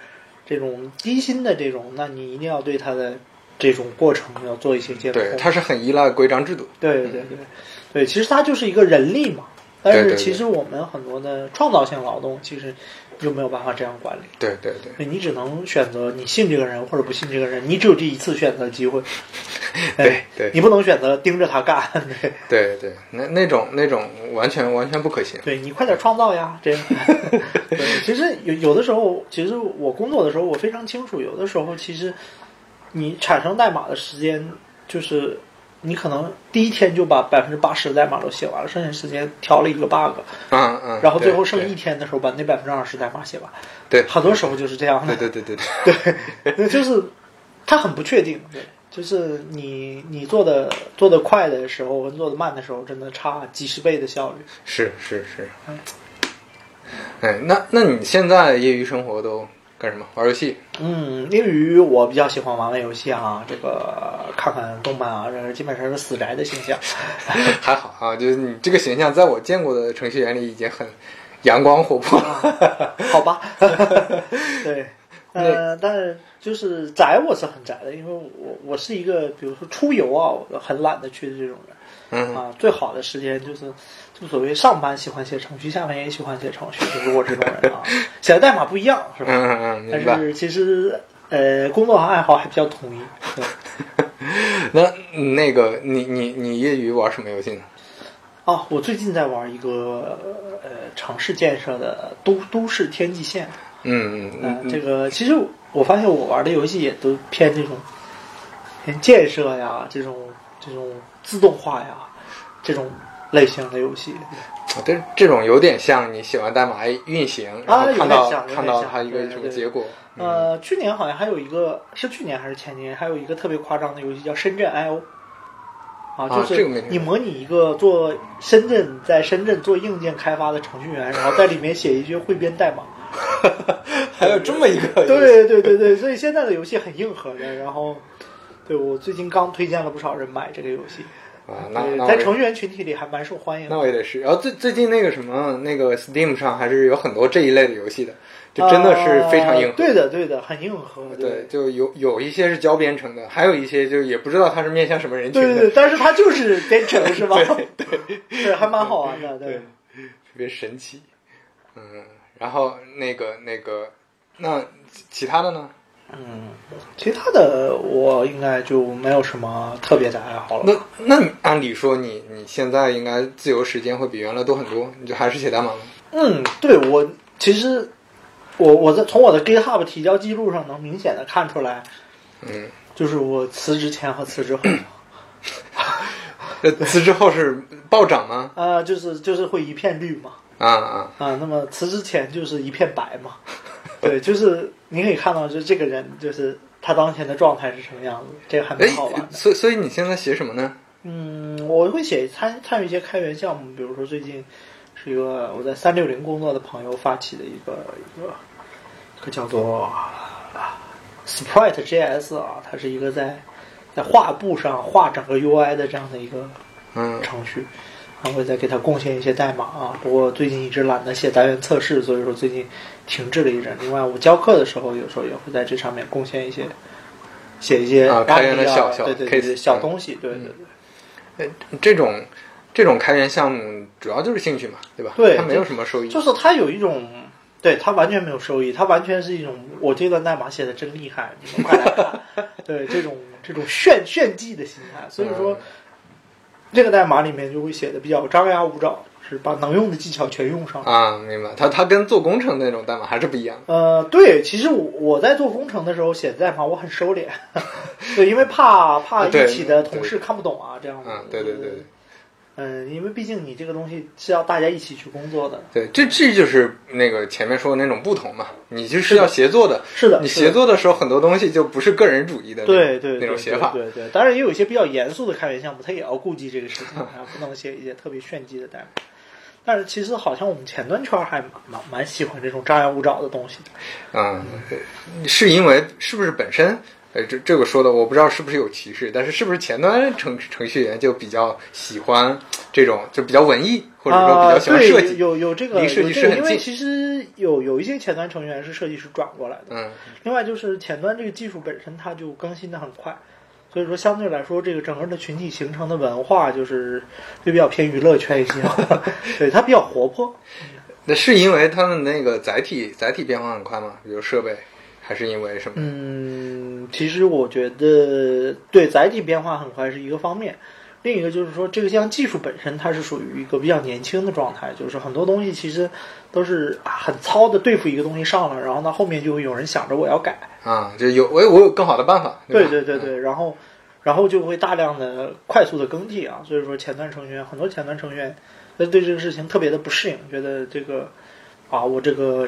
这种低薪的这种，那你一定要对他的这种过程要做一些监控。对，他是很依赖规章制度。对，其实他就是一个人力嘛。但是其实我们很多的创造性劳动，其实就没有办法这样管理。对，你只能选择你信这个人或者不信这个人，你只有这一次选择的机会。对，你不能选择盯着他干。对，那种完全不可行。对，你快点创造呀，这样。其实有的时候，其实我工作的时候，我非常清楚，有的时候其实你产生代码的时间就是。你可能第一天就把80%代码都写完了，剩下时间调了一个 bug， 然后最后剩一天的时候把那20%代码写完。对，很多时候就是这样的。对，那就是它很不确定。对，就是你做的快的时候跟做的慢的时候，真的差几十倍的效率。是。哎，那你现在业余生活都？干什么？玩游戏。因为我比较喜欢玩玩游戏啊，这个看看动漫啊，这基本上是死宅的形象。还好啊，就是你这个形象，在我见过的程序员里已经很阳光活泼了。好吧。对。但是就是宅我是很宅的，因为我是一个，比如说出游啊，我很懒得去的这种人。最好的时间就是。所谓上班喜欢写程序，下班也喜欢写程序，就是我这种人啊。写的代码不一样，是吧？但是其实工作和爱好还比较统一。那个你业余玩什么游戏呢？啊，我最近在玩一个城市建设的都市天际线。这个其实我发现我玩的游戏也都偏这种建设呀，这种自动化呀，这种。类型的游戏，对，这种有点像你写完代码运行，然后看到它一个什么结果。去年好像还有一个，是去年还是前年，还有一个特别夸张的游戏叫《深圳 I/O》，就是你模拟一个做在深圳做硬件开发的程序员，然后在里面写一些汇编代码。还有这么一个游戏？对，所以现在的游戏很硬核的。然后，对，我最近刚推荐了不少人买这个游戏。那在程序员群体里还蛮受欢迎的。那我也得是。然后最近那个什么，那个 Steam 上还是有很多这一类的游戏的，就真的是非常硬核。对的，很硬核。对，就有一些是教编程的，还有一些就也不知道它是面向什么人群的。对，但是它就是编程是吧？对，还蛮好玩的，对，特别神奇。然后那个那其他的呢？嗯，其他的我应该就没有什么特别的爱好了。那按理说你现在应该自由时间会比原来多很多，你就还是写代码吗？嗯，对，我其实我在从我的 GitHub 提交记录上能明显的看出来，嗯，就是我辞职前和辞职后。辞职后是暴涨吗？就是会一片绿嘛。啊，那么辞职前就是一片白嘛。对，就是你可以看到，就这个人就是他当前的状态是什么样子，这个还蛮好玩的。所以你现在写什么呢？嗯，我会写参与一些开源项目，比如说最近是一个我在360工作的朋友发起的一个叫做 Sprite.js 啊，它是一个在画布上画整个 UI 的这样的一个程序，然后我再给它贡献一些代码啊。不过最近一直懒得写单元测试，所以说最近停滞了一阵。另外，我教课的时候，有时候也会在这上面贡献一些，写一些开源的小对小东西，对。这种开源项目主要就是兴趣嘛，对吧？对，它没有什么收益，就是它有一种。对，它完全没有收益，它完全是一种我这段代码写的真厉害，你们快来看。对，这种炫技的心态，所以说这个代码里面就会写的比较张牙舞爪，是把能用的技巧全用上啊。明白，它跟做工程那种代码还是不一样。对，其实我在做工程的时候写代码我很收敛，对，因为怕一起的同事看不懂啊，这样。对。因为毕竟你这个东西是要大家一起去工作的。对，这就是那个前面说的那种不同嘛，你就是要协作的。是的，你协作的时候很多东西就不是个人主义的对那种写法。对，当然也有一些比较严肃的开源项目，它也要顾及这个事情，不能写一些特别炫技的代码。但是其实好像我们前端圈还蛮喜欢这种张牙舞爪的东西的。是因为是不是本身？这个说的我不知道是不是有歧视，但是是不是前端程序员就比较喜欢这种，就比较文艺，或者说比较喜欢设计？有这个，离设计师很近。因为其实有一些前端程序员是设计师转过来的。另外就是前端这个技术本身它就更新的很快，所以说相对来说这个整个的群体形成的文化就是比较偏娱乐圈一些。对，它比较活泼。那是因为他们那个载体变化很快吗？比如设备，还是因为什么？其实我觉得对载体变化很快是一个方面，另一个就是说这个项技术本身它是属于一个比较年轻的状态，就是很多东西其实都是很糙的对付一个东西上了，然后呢后面就会有人想着我要改啊，就我有更好的办法。对，然后就会大量的快速的更替啊，所以说很多前端程序员对这个事情特别的不适应，觉得这个啊我这个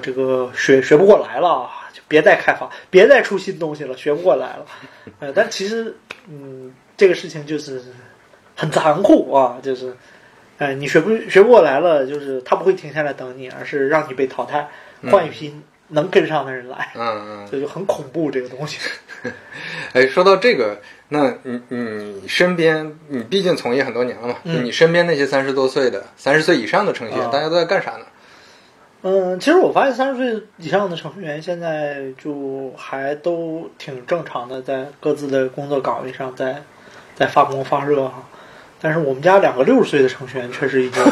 学不过来了。别再开发，别再出新东西了，学不过来了。但其实，这个事情就是很残酷啊，就是，你学不过来了，就是他不会停下来等你，而是让你被淘汰，换一批能跟上的人来。所以就很恐怖这个东西。说到这个，那你身边，你毕竟从业很多年了嘛，你身边那些30岁以上的程序员，大家都在干啥呢？其实我发现30岁以上的程序员现在就还都挺正常的，在各自的工作岗位上在发光发热哈。但是我们家两个60岁的程序员确实已经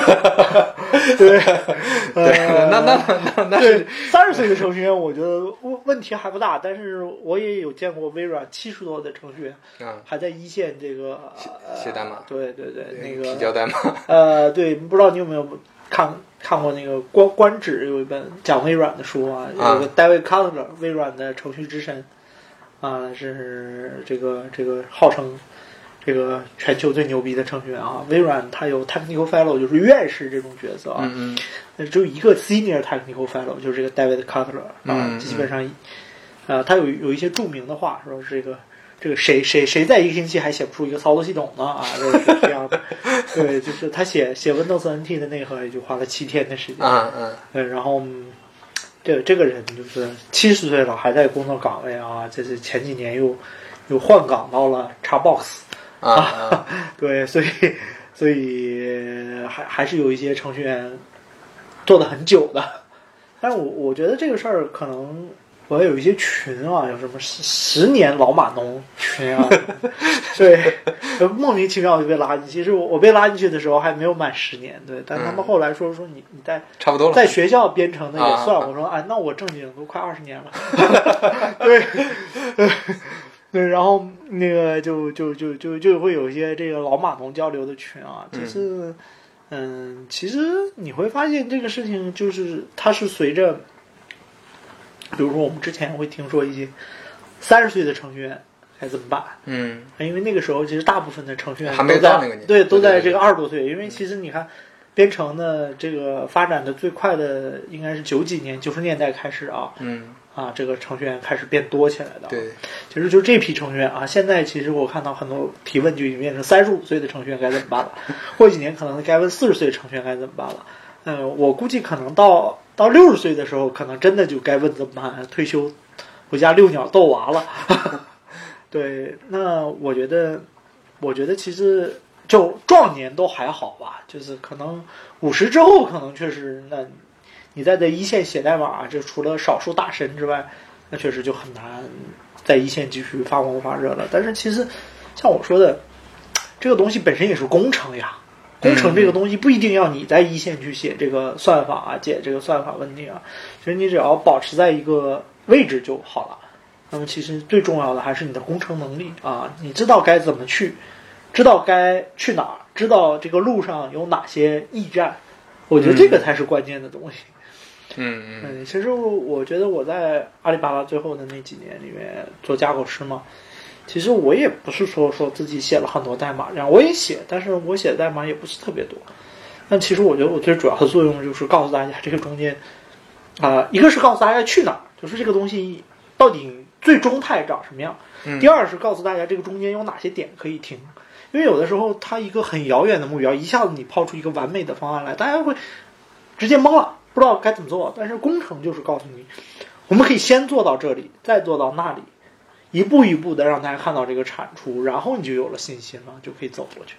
对，那对30岁的程序员，我觉得问题还不大。但是我也有见过微软70多的程序员还在一线这个写代码。对，那个提交代码。对，不知道你有没有看过那个官职有一本讲微软的书啊，有个 David Cutler 微软的程序之神啊，是这个号称这个全球最牛逼的程序员啊。微软它有 Technical Fellow 就是院士这种角色啊，只有一个 Senior Technical Fellow 就是这个 David Cutler 啊，基本上他有一些著名的话说这个谁在一个星期还写不出一个操作系统呢啊，就是这样的。对，就是他写 Windows NT 的内核也就花了7天的时间。对，然后这个人就是70岁了还在工作岗位啊，这是前几年又换岗到了 Xbox 对，所以还是有一些程序员做的很久的。但是我觉得这个事儿可能我还有一些群啊，有什么10年老码农群啊，对，莫名其妙就被拉进去。其实我被拉进去的时候还没有满10年，对，但他们后来说你在差不多了，在学校编程的也算。我说哎，那我正经都快20年了，对。对，然后那个就会有一些这个老码农交流的群啊，就是其实你会发现这个事情就是它是随着，比如说我们之前会听说一些30岁的程序员该怎么办，因为那个时候其实大部分的程序员还没到那个年纪，对，都在这个20多岁，因为其实你看编程的这个发展的最快的应该是90年代开始啊，这个程序员开始变多起来的。对，其实就这批程序员啊，现在其实我看到很多提问就已经变成35岁的程序员该怎么办了，过几年可能该问40岁程序员该怎么办了。我估计可能到60岁的时候，可能真的就该问怎么办，退休回家遛鸟逗娃了。对，那我觉得其实就壮年都还好吧，就是可能50之后，可能确实那。你在一线写代码，就除了少数大神之外，那确实就很难在一线继续发光发热了。但是其实像我说的，这个东西本身也是工程呀，工程这个东西不一定要你在一线去写这个算法啊，解这个算法问题啊，其实你只要保持在一个位置就好了。那么其实最重要的还是你的工程能力啊，你知道该怎么去，知道该去哪儿，知道这个路上有哪些驿站，我觉得这个才是关键的东西。其实我觉得我在阿里巴巴最后的那几年里面做架构师嘛，其实我也不是说自己写了很多代码，然后我也写，但是我写的代码也不是特别多。但其实我觉得我最主要的作用就是告诉大家这个中间一个是告诉大家去哪儿，就是这个东西到底最终态长什么样，第二是告诉大家这个中间有哪些点可以停。因为有的时候它一个很遥远的目标，一下子你抛出一个完美的方案来，大家会直接懵了，不知道该怎么做。但是工程就是告诉你，我们可以先做到这里，再做到那里，一步一步的让大家看到这个产出，然后你就有了信心了，就可以走过去。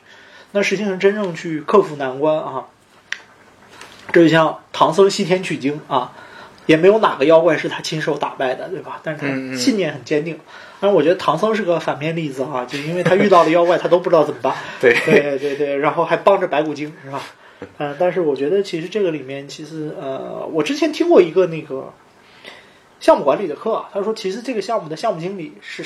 那实际上真正去克服难关啊，这就像唐僧西天取经啊，也没有哪个妖怪是他亲手打败的，对吧？但是他信念很坚定。但是我觉得唐僧是个反面例子啊，就因为他遇到了妖怪，他都不知道怎么办。对，然后还帮着白骨精，是吧？但是我觉得其实这个里面其实我之前听过一个那个项目管理的课啊，他说其实这个项目的项目经理是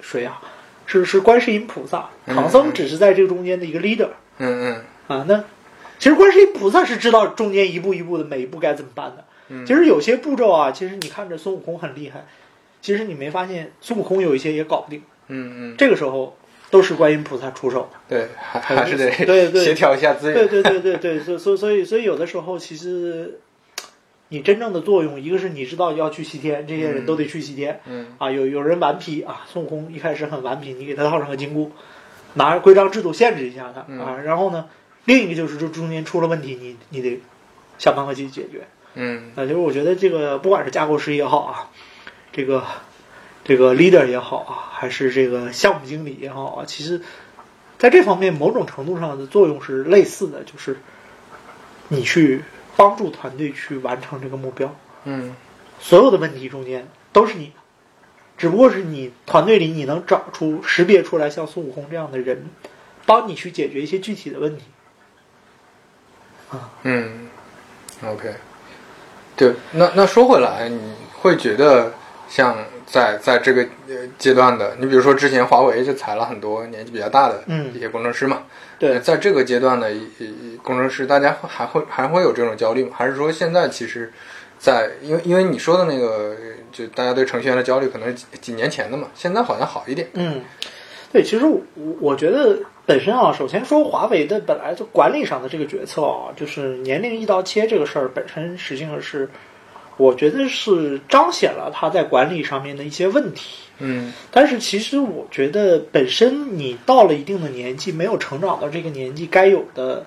谁啊？是观世音菩萨，唐僧只是在这个中间的一个 leader。那其实观世音菩萨是知道中间一步一步的每一步该怎么办的。其实有些步骤啊，其实你看着孙悟空很厉害，其实你没发现孙悟空有一些也搞不定。这个时候。都是观音菩萨出手的，对，还是得协调一下资源。对，所以有的时候其实你真正的作用，一个是你知道要去西天，这些人都得去西天，有人顽皮啊，孙悟空一开始很顽皮，你给他套上个金箍，拿规章制度限制一下他啊，然后呢，另一个就是这中间出了问题，你得想办法去解决。就是我觉得这个不管是架构师也好啊，这个 leader 也好啊，还是这个项目经理也好啊，其实在这方面某种程度上的作用是类似的，就是你去帮助团队去完成这个目标。所有的问题中间都是你的，只不过是你团队里你能找出识别出来像孙悟空这样的人，帮你去解决一些具体的问题。OK， 对，那说回来，你会觉得像在这个阶段的，你比如说之前华为就裁了很多年纪比较大的一些工程师嘛，对，在这个阶段的工程师，大家还会有这种焦虑吗？还是说现在其实在因为你说的那个，就大家对程序员的焦虑可能几年前的嘛，现在好像好一点。对，其实我觉得本身啊，首先说华为的本来就管理上的这个决策啊，就是年龄一刀切这个事儿本身实际上是。我觉得是彰显了他在管理上面的一些问题，但是其实我觉得本身你到了一定的年纪，没有成长到这个年纪该有的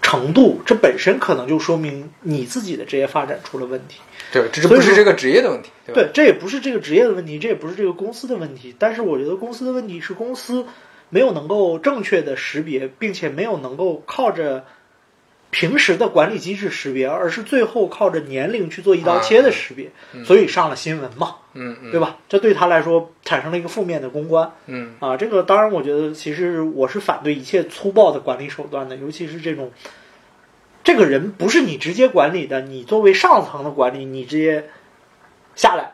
程度，这本身可能就说明你自己的职业发展出了问题。对，这不是这个职业的问题，对，这也不是这个职业的问题，这也不是这个公司的问题。但是我觉得公司的问题是公司没有能够正确的识别，并且没有能够靠着平时的管理机制识别，而是最后靠着年龄去做一刀切的识别，所以上了新闻嘛，对吧？这对他来说产生了一个负面的公关，这个当然我觉得其实我是反对一切粗暴的管理手段的，尤其是这种这个人不是你直接管理的，你作为上层的管理，你直接下来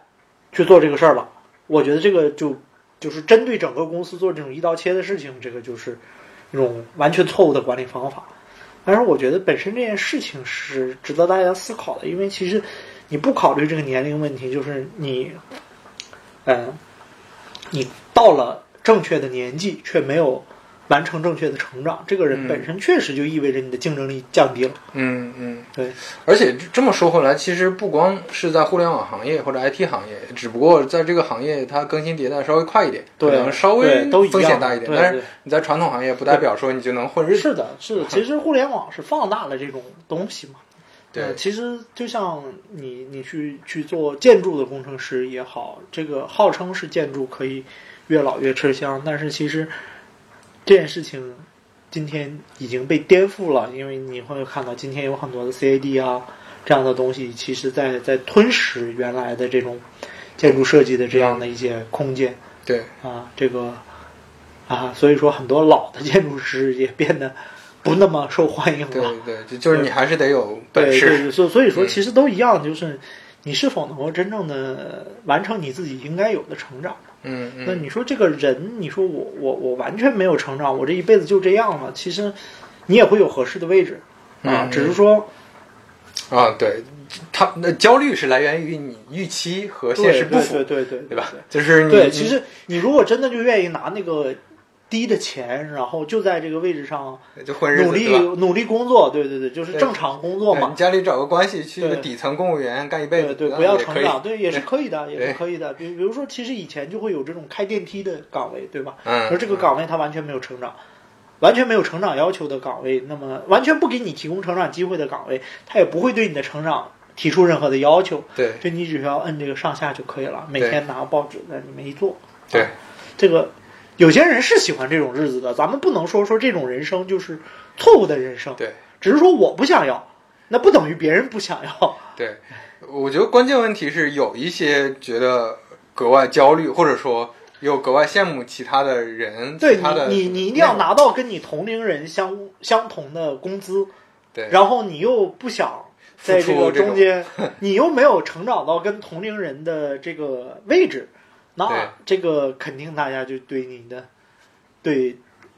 去做这个事儿了，我觉得这个就是针对整个公司做这种一刀切的事情，这个就是那种完全错误的管理方法。但是我觉得本身这件事情是值得大家思考的，因为其实你不考虑这个年龄问题，就是你到了正确的年纪却没有完成正确的成长，这个人本身确实就意味着你的竞争力降低了。对。而且这么说回来，其实不光是在互联网行业或者 IT 行业，只不过在这个行业它更新迭代稍微快一点，对，可能稍微风险大一点，但是你在传统行业不代表说你就能混日子。是的，其实互联网是放大了这种东西嘛。对，其实就像你去做建筑的工程师也好，这个号称是建筑可以越老越吃香，但是其实这件事情今天已经被颠覆了，因为你会看到今天有很多的 CAD 啊这样的东西，其实在吞噬原来的这种建筑设计的这样的一些空间。对啊，这个啊，所以说很多老的建筑师也变得不那么受欢迎了。对，就是你还是得有本事。所以说其实都一样，就是你是否能够真正的完成你自己应该有的成长。那你说这个人，你说我完全没有成长，我这一辈子就这样了，其实你也会有合适的位置啊，只是说啊，对，他那焦虑是来源于你预期和现实不符，对吧？就是对，其实你如果真的就愿意拿那个低的钱，然后就在这个位置上努力工作，对，就是正常工作嘛。你家里找个关系去个底层公务员干一辈子，对，不要成长，对，也是可以的，比如说，其实以前就会有这种开电梯的岗位，对吧？而这个岗位它完全没有成长，完全没有成长要求的岗位，那么完全不给你提供成长机会的岗位，它也不会对你的成长提出任何的要求，对你只需要摁这个上下就可以了，每天拿个报纸在里面一坐，对，这个。有些人是喜欢这种日子的，咱们不能说这种人生就是错误的人生，对，只是说我不想要，那不等于别人不想要。对，我觉得关键问题是有一些觉得格外焦虑，或者说又格外羡慕其他的人，对，其他的你一定要拿到跟你同龄人相同的工资，对，然后你又不想在这个中间，你又没有成长到跟同龄人的这个位置。那这个肯定大家就对你的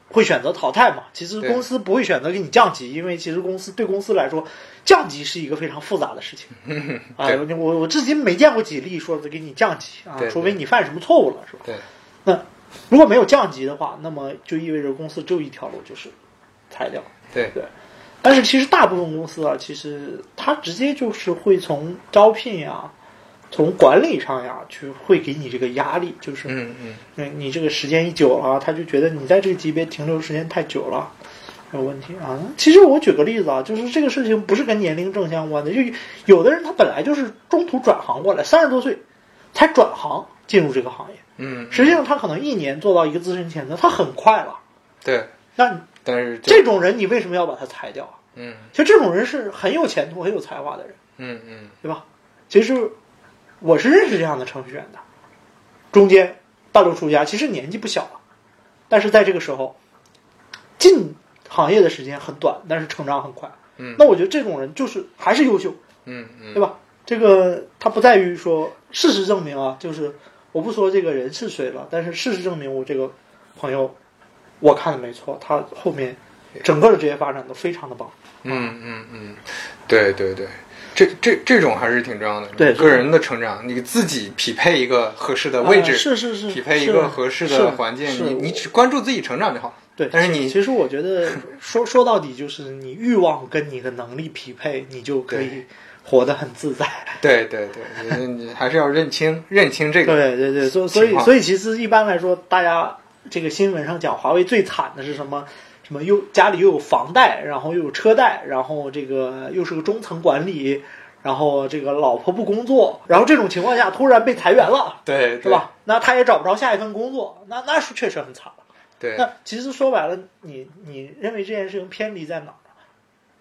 会选择淘汰嘛。其实公司不会选择给你降级，因为其实对公司来说，降级是一个非常复杂的事情。我至今没见过几例说给你降级啊，除非你犯什么错误了，是吧？对。那如果没有降级的话，那么就意味着公司只有一条路，就是裁掉。对。但是其实大部分公司啊，其实它直接就是会从招聘呀，从管理上呀，去会给你这个压力，就是你这个时间一久了，他就觉得你在这个级别停留时间太久了，有问题啊。其实我举个例子啊，就是这个事情不是跟年龄正相关的，就有的人他本来就是中途转行过来，30多岁才转行进入这个行业，实际上他可能一年做到一个资深前端，他很快了，对。那但是这种人你为什么要把他裁掉啊？其实这种人是很有前途、很有才华的人，对吧？其实。我是认识这样的程序员的，中间大陆出家，其实年纪不小了，但是在这个时候进行业的时间很短，但是成长很快。那我觉得这种人就是还是优秀，对吧？这个他不在于说，事实证明啊，就是我不说这个人是谁了，但是事实证明我这个朋友，我看的没错，他后面整个的职业发展都非常的棒。对。这种还是挺重要的，对个人的成长，你自己匹配一个合适的位置，是匹配一个合适的环境，你只关注自己成长就好。对，但是你其实我觉得说到底就是你欲望跟你的能力匹配，你就可以活得很自在。对，你还是要认清这个。对，所以其实一般来说，大家这个新闻上讲华为最惨的是什么又家里又有房贷，然后又有车贷，然后这个又是个中层管理，然后这个老婆不工作，然后这种情况下突然被裁员了，对，是吧？那他也找不着下一份工作，那是确实很惨了。对，那其实说白了，你认为这件事情偏离在哪儿？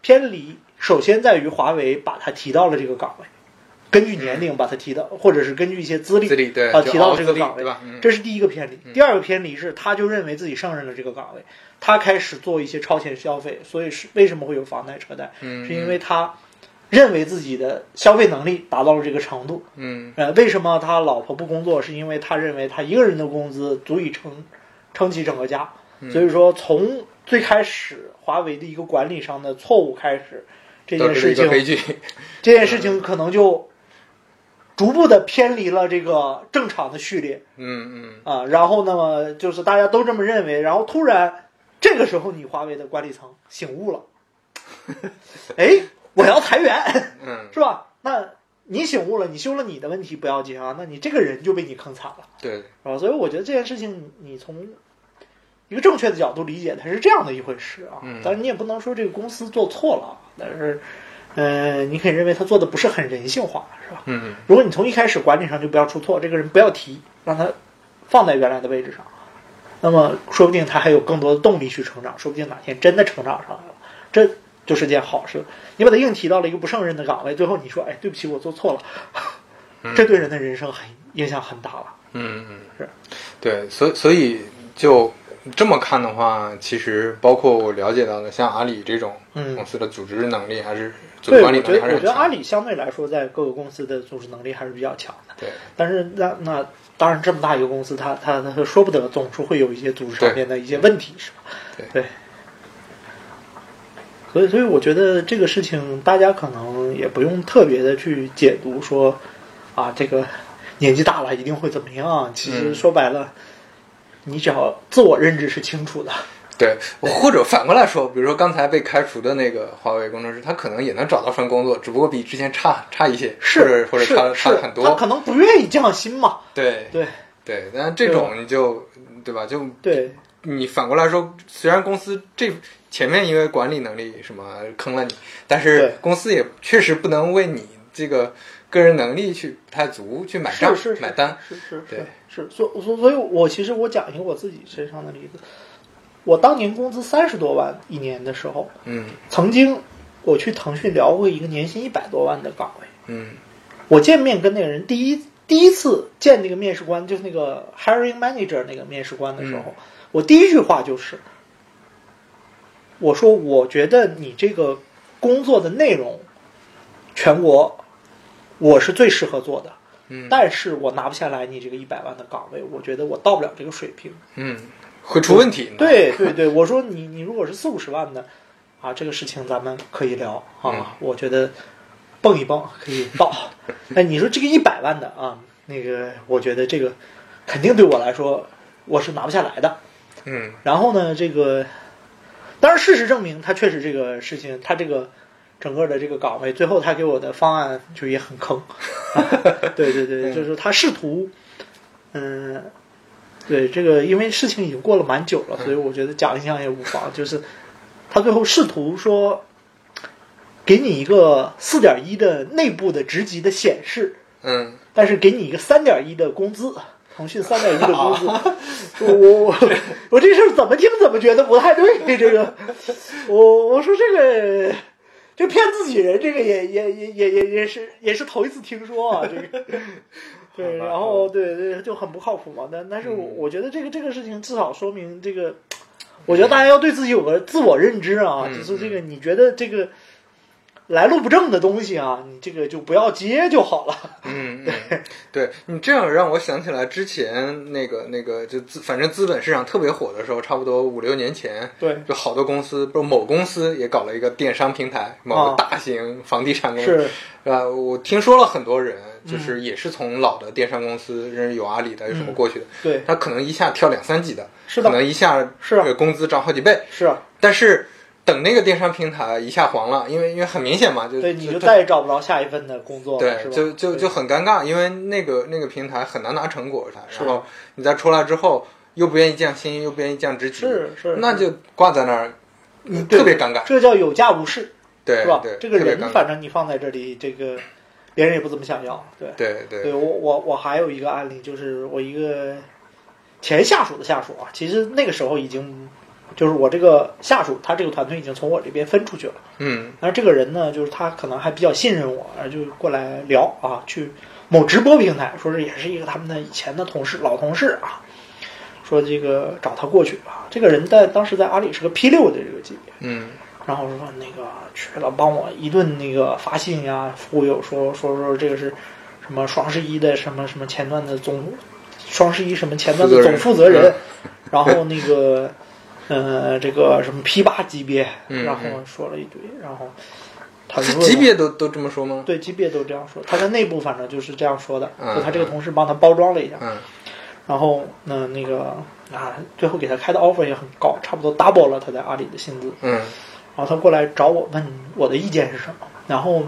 偏离首先在于华为把它提到了这个岗位，根据年龄把它提到，或者是根据一些资历把它提到这个岗位，这是第一个偏离。第二个偏离是他就认为自己胜任了这个岗位，他开始做一些超前消费，所以是为什么会有房贷车贷，是因为他认为自己的消费能力达到了这个程度。为什么他老婆不工作，是因为他认为他一个人的工资足以撑起整个家。所以说从最开始华为的一个管理上的错误开始，这件事情可能就逐步的偏离了这个正常的序列。然后那么就是大家都这么认为，然后突然这个时候你华为的管理层醒悟了，哎，我要裁员，是吧？那你醒悟了，你修了你的问题不要紧啊，那你这个人就被你坑惨了，对，是吧？所以我觉得这件事情你从一个正确的角度理解，它是这样的一回事啊。但是你也不能说这个公司做错了，但是你可以认为他做的不是很人性化，是吧？如果你从一开始管理上就不要出错，这个人不要提，让他放在原来的位置上，那么说不定他还有更多的动力去成长，说不定哪天真的成长上来了，这就是件好事。你把他硬提到了一个不胜任的岗位，最后你说，哎，对不起，我做错了，这对人的人生影响很大了。是，对，所以就这么看的话，其实包括我了解到的，像阿里这种公司的组织能力还是组织管理能力还是很强。我觉得阿里相对来说在各个公司的组织能力还是比较强的。对，但是那当然这么大一个公司，它说不得，总是会有一些组织上面的一些问题，是吧？对。所以我觉得这个事情大家可能也不用特别的去解读说啊，这个年纪大了一定会怎么样。其实说白了，你只要自我认知是清楚的，对，或者反过来说，比如说刚才被开除的那个华为工程师，他可能也能找到份工作，只不过比之前差一些，是或者差很多，他可能不愿意降薪嘛。对，但这种你就对吧？就对，你反过来说，虽然公司这前面因为管理能力什么坑了你，但是公司也确实不能为你这个个人能力去不太足去买账买单，是，所以我其实我讲一个我自己身上的例子。我当年工资30多万一年的时候，曾经我去腾讯聊过一个年薪100多万的岗位，我见面跟那个人第一次见那个面试官，就是那个 hiring manager 那个面试官的时候，我第一句话就是，我说我觉得你这个工作的内容，全国我是最适合做的，但是我拿不下来你这个100万的岗位，我觉得我到不了这个水平，会出问题。对，我说你如果是40-50万的，啊，这个事情咱们可以聊啊，我觉得蹦一蹦可以到。哎，你说这个100万的啊，那个我觉得这个肯定对我来说我是拿不下来的，然后呢，这个当然事实证明，他确实这个事情，他这个整个的这个岗位，最后他给我的方案就也很坑。对，就是他试图，对这个，因为事情已经过了蛮久了，所以我觉得讲一讲也无妨。就是他最后试图说，给你一个4.1的内部的职级的显示，但是给你一个3.1的工资，腾讯3.1的工资，我这事儿怎么听怎么觉得不太对。这个，我说这个。这骗自己人，这个也是头一次听说啊，这个，对，然后对，就很不靠谱嘛。但是我觉得这个事情至少说明这个，我觉得大家要对自己有个自我认知啊，就是这个你觉得这个来路不正的东西啊，你这个就不要接就好了。对，你这样让我想起来之前那个就反正资本市场特别火的时候，差不多5-6年前，对，就好多公司，不是某公司也搞了一个电商平台，某个大型房地产公司，是吧？我听说了很多人，就是也是从老的电商公司，有阿里的有什么过去的，对，他可能一下跳2-3级的，是的，可能一下是工资涨好几倍，是，但是。等那个电商平台一下黄了，因为很明显嘛，对，你就再也找不着下一份的工作了，对，是吧？就很尴尬，因为那个平台很难拿成果来，然后你再出来之后又不愿意降薪，又不愿意降职级，是，那就挂在那儿，特别尴尬。这叫有价无市，对，是吧？对，这个人反正你放在这里，这个别人也不怎么想要，对。我还有一个案例，就是我一个前下属的下属啊，其实那个时候已经。就是我这个下属他这个团队已经从我这边分出去了，嗯，但是这个人呢就是他可能还比较信任我，而就过来聊啊，去某直播平台，说是也是一个他们的以前的同事老同事啊，说这个找他过去啊，这个人在当时在阿里是个 P6 的这个级别，嗯，然后说那个去了帮我一顿那个发信呀、啊、忽悠，说这个是什么双十一的什么前段的总双十一什么前段的总负责人，然后那个这个什么 P8 级别，然后说了一堆，然后他级别都这么说吗？对，级别都这样说，他在内部反正就是这样说的，就他这个同事帮他包装了一下，然后那个啊，最后给他开的 offer 也很高，差不多 double 了他在阿里的薪资，嗯，然后他过来找我问我的意见是什么，然后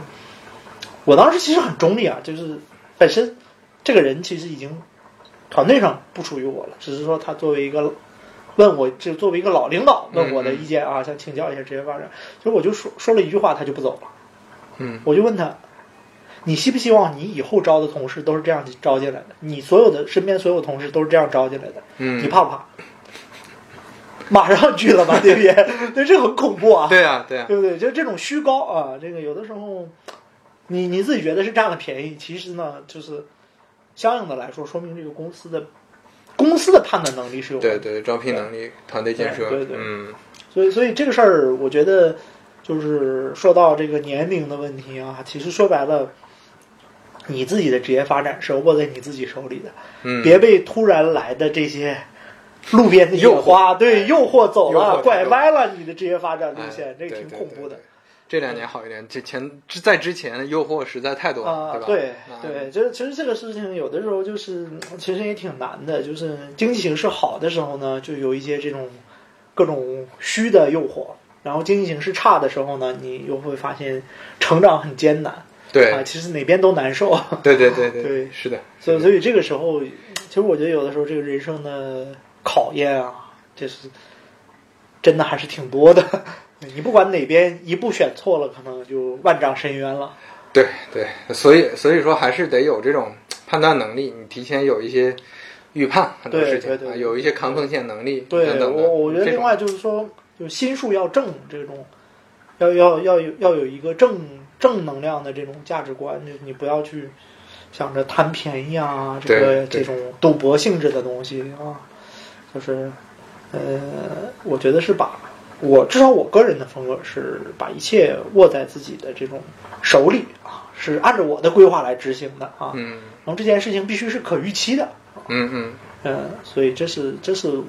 我当时其实很中立啊，就是本身这个人其实已经团队上不属于我了，只是说他作为一个问我，就作为一个老领导问我的意见啊，想请教一下职业发展。所以我就说了一句话，他就不走了。嗯，我就问他，你希不希望你以后招的同事都是这样招进来的？你所有的身边所有同事都是这样招进来的？嗯，你怕不怕？马上拒了吧，对不对？对，这很恐怖啊。对啊，对啊，对不对？就这种虚高啊，这个有的时候，你自己觉得是占了便宜，其实呢，就是相应的来说，说明这个公司的判断能力是有的，对对，招聘能力、团队建设，对对，嗯，所以这个事儿，我觉得就是说到这个年龄的问题啊，其实说白了，你自己的职业发展是握在你自己手里的，嗯，别被突然来的这些路边的野花诱惑走了，拐歪了你的职业发展路线，这个挺恐怖的。这2年好一点，在之前诱惑实在太多了，对吧？对，就是其实这个事情有的时候就是其实也挺难的，就是经济形势好的时候呢，就有一些这种各种虚的诱惑，然后经济形势差的时候呢，你又会发现成长很艰难，对啊，其实哪边都难受，对，是的。所以这个时候，其实我觉得有的时候这个人生的考验啊，就是真的还是挺多的。你不管哪边一步选错了，可能就万丈深渊了。对，所以说还是得有这种判断能力，你提前有一些预判很多事情，对，有一些抗风险能力等等。我觉得另外就是说，就心术要正，这种要有一个正能量的这种价值观，就你不要去想着贪便宜啊，这种赌博性质的东西啊，就是我觉得是把。至少我个人的风格是把一切握在自己的这种手里啊，是按照我的规划来执行的啊。嗯。然后这件事情必须是可预期的。啊、嗯，所以这是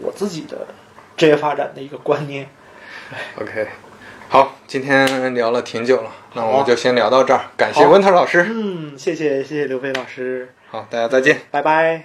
我自己的职业发展的一个观念。OK， 好，今天聊了挺久了，那我们就先聊到这儿。感谢Winter老师。嗯，谢谢刘飞老师。好，大家再见，拜拜。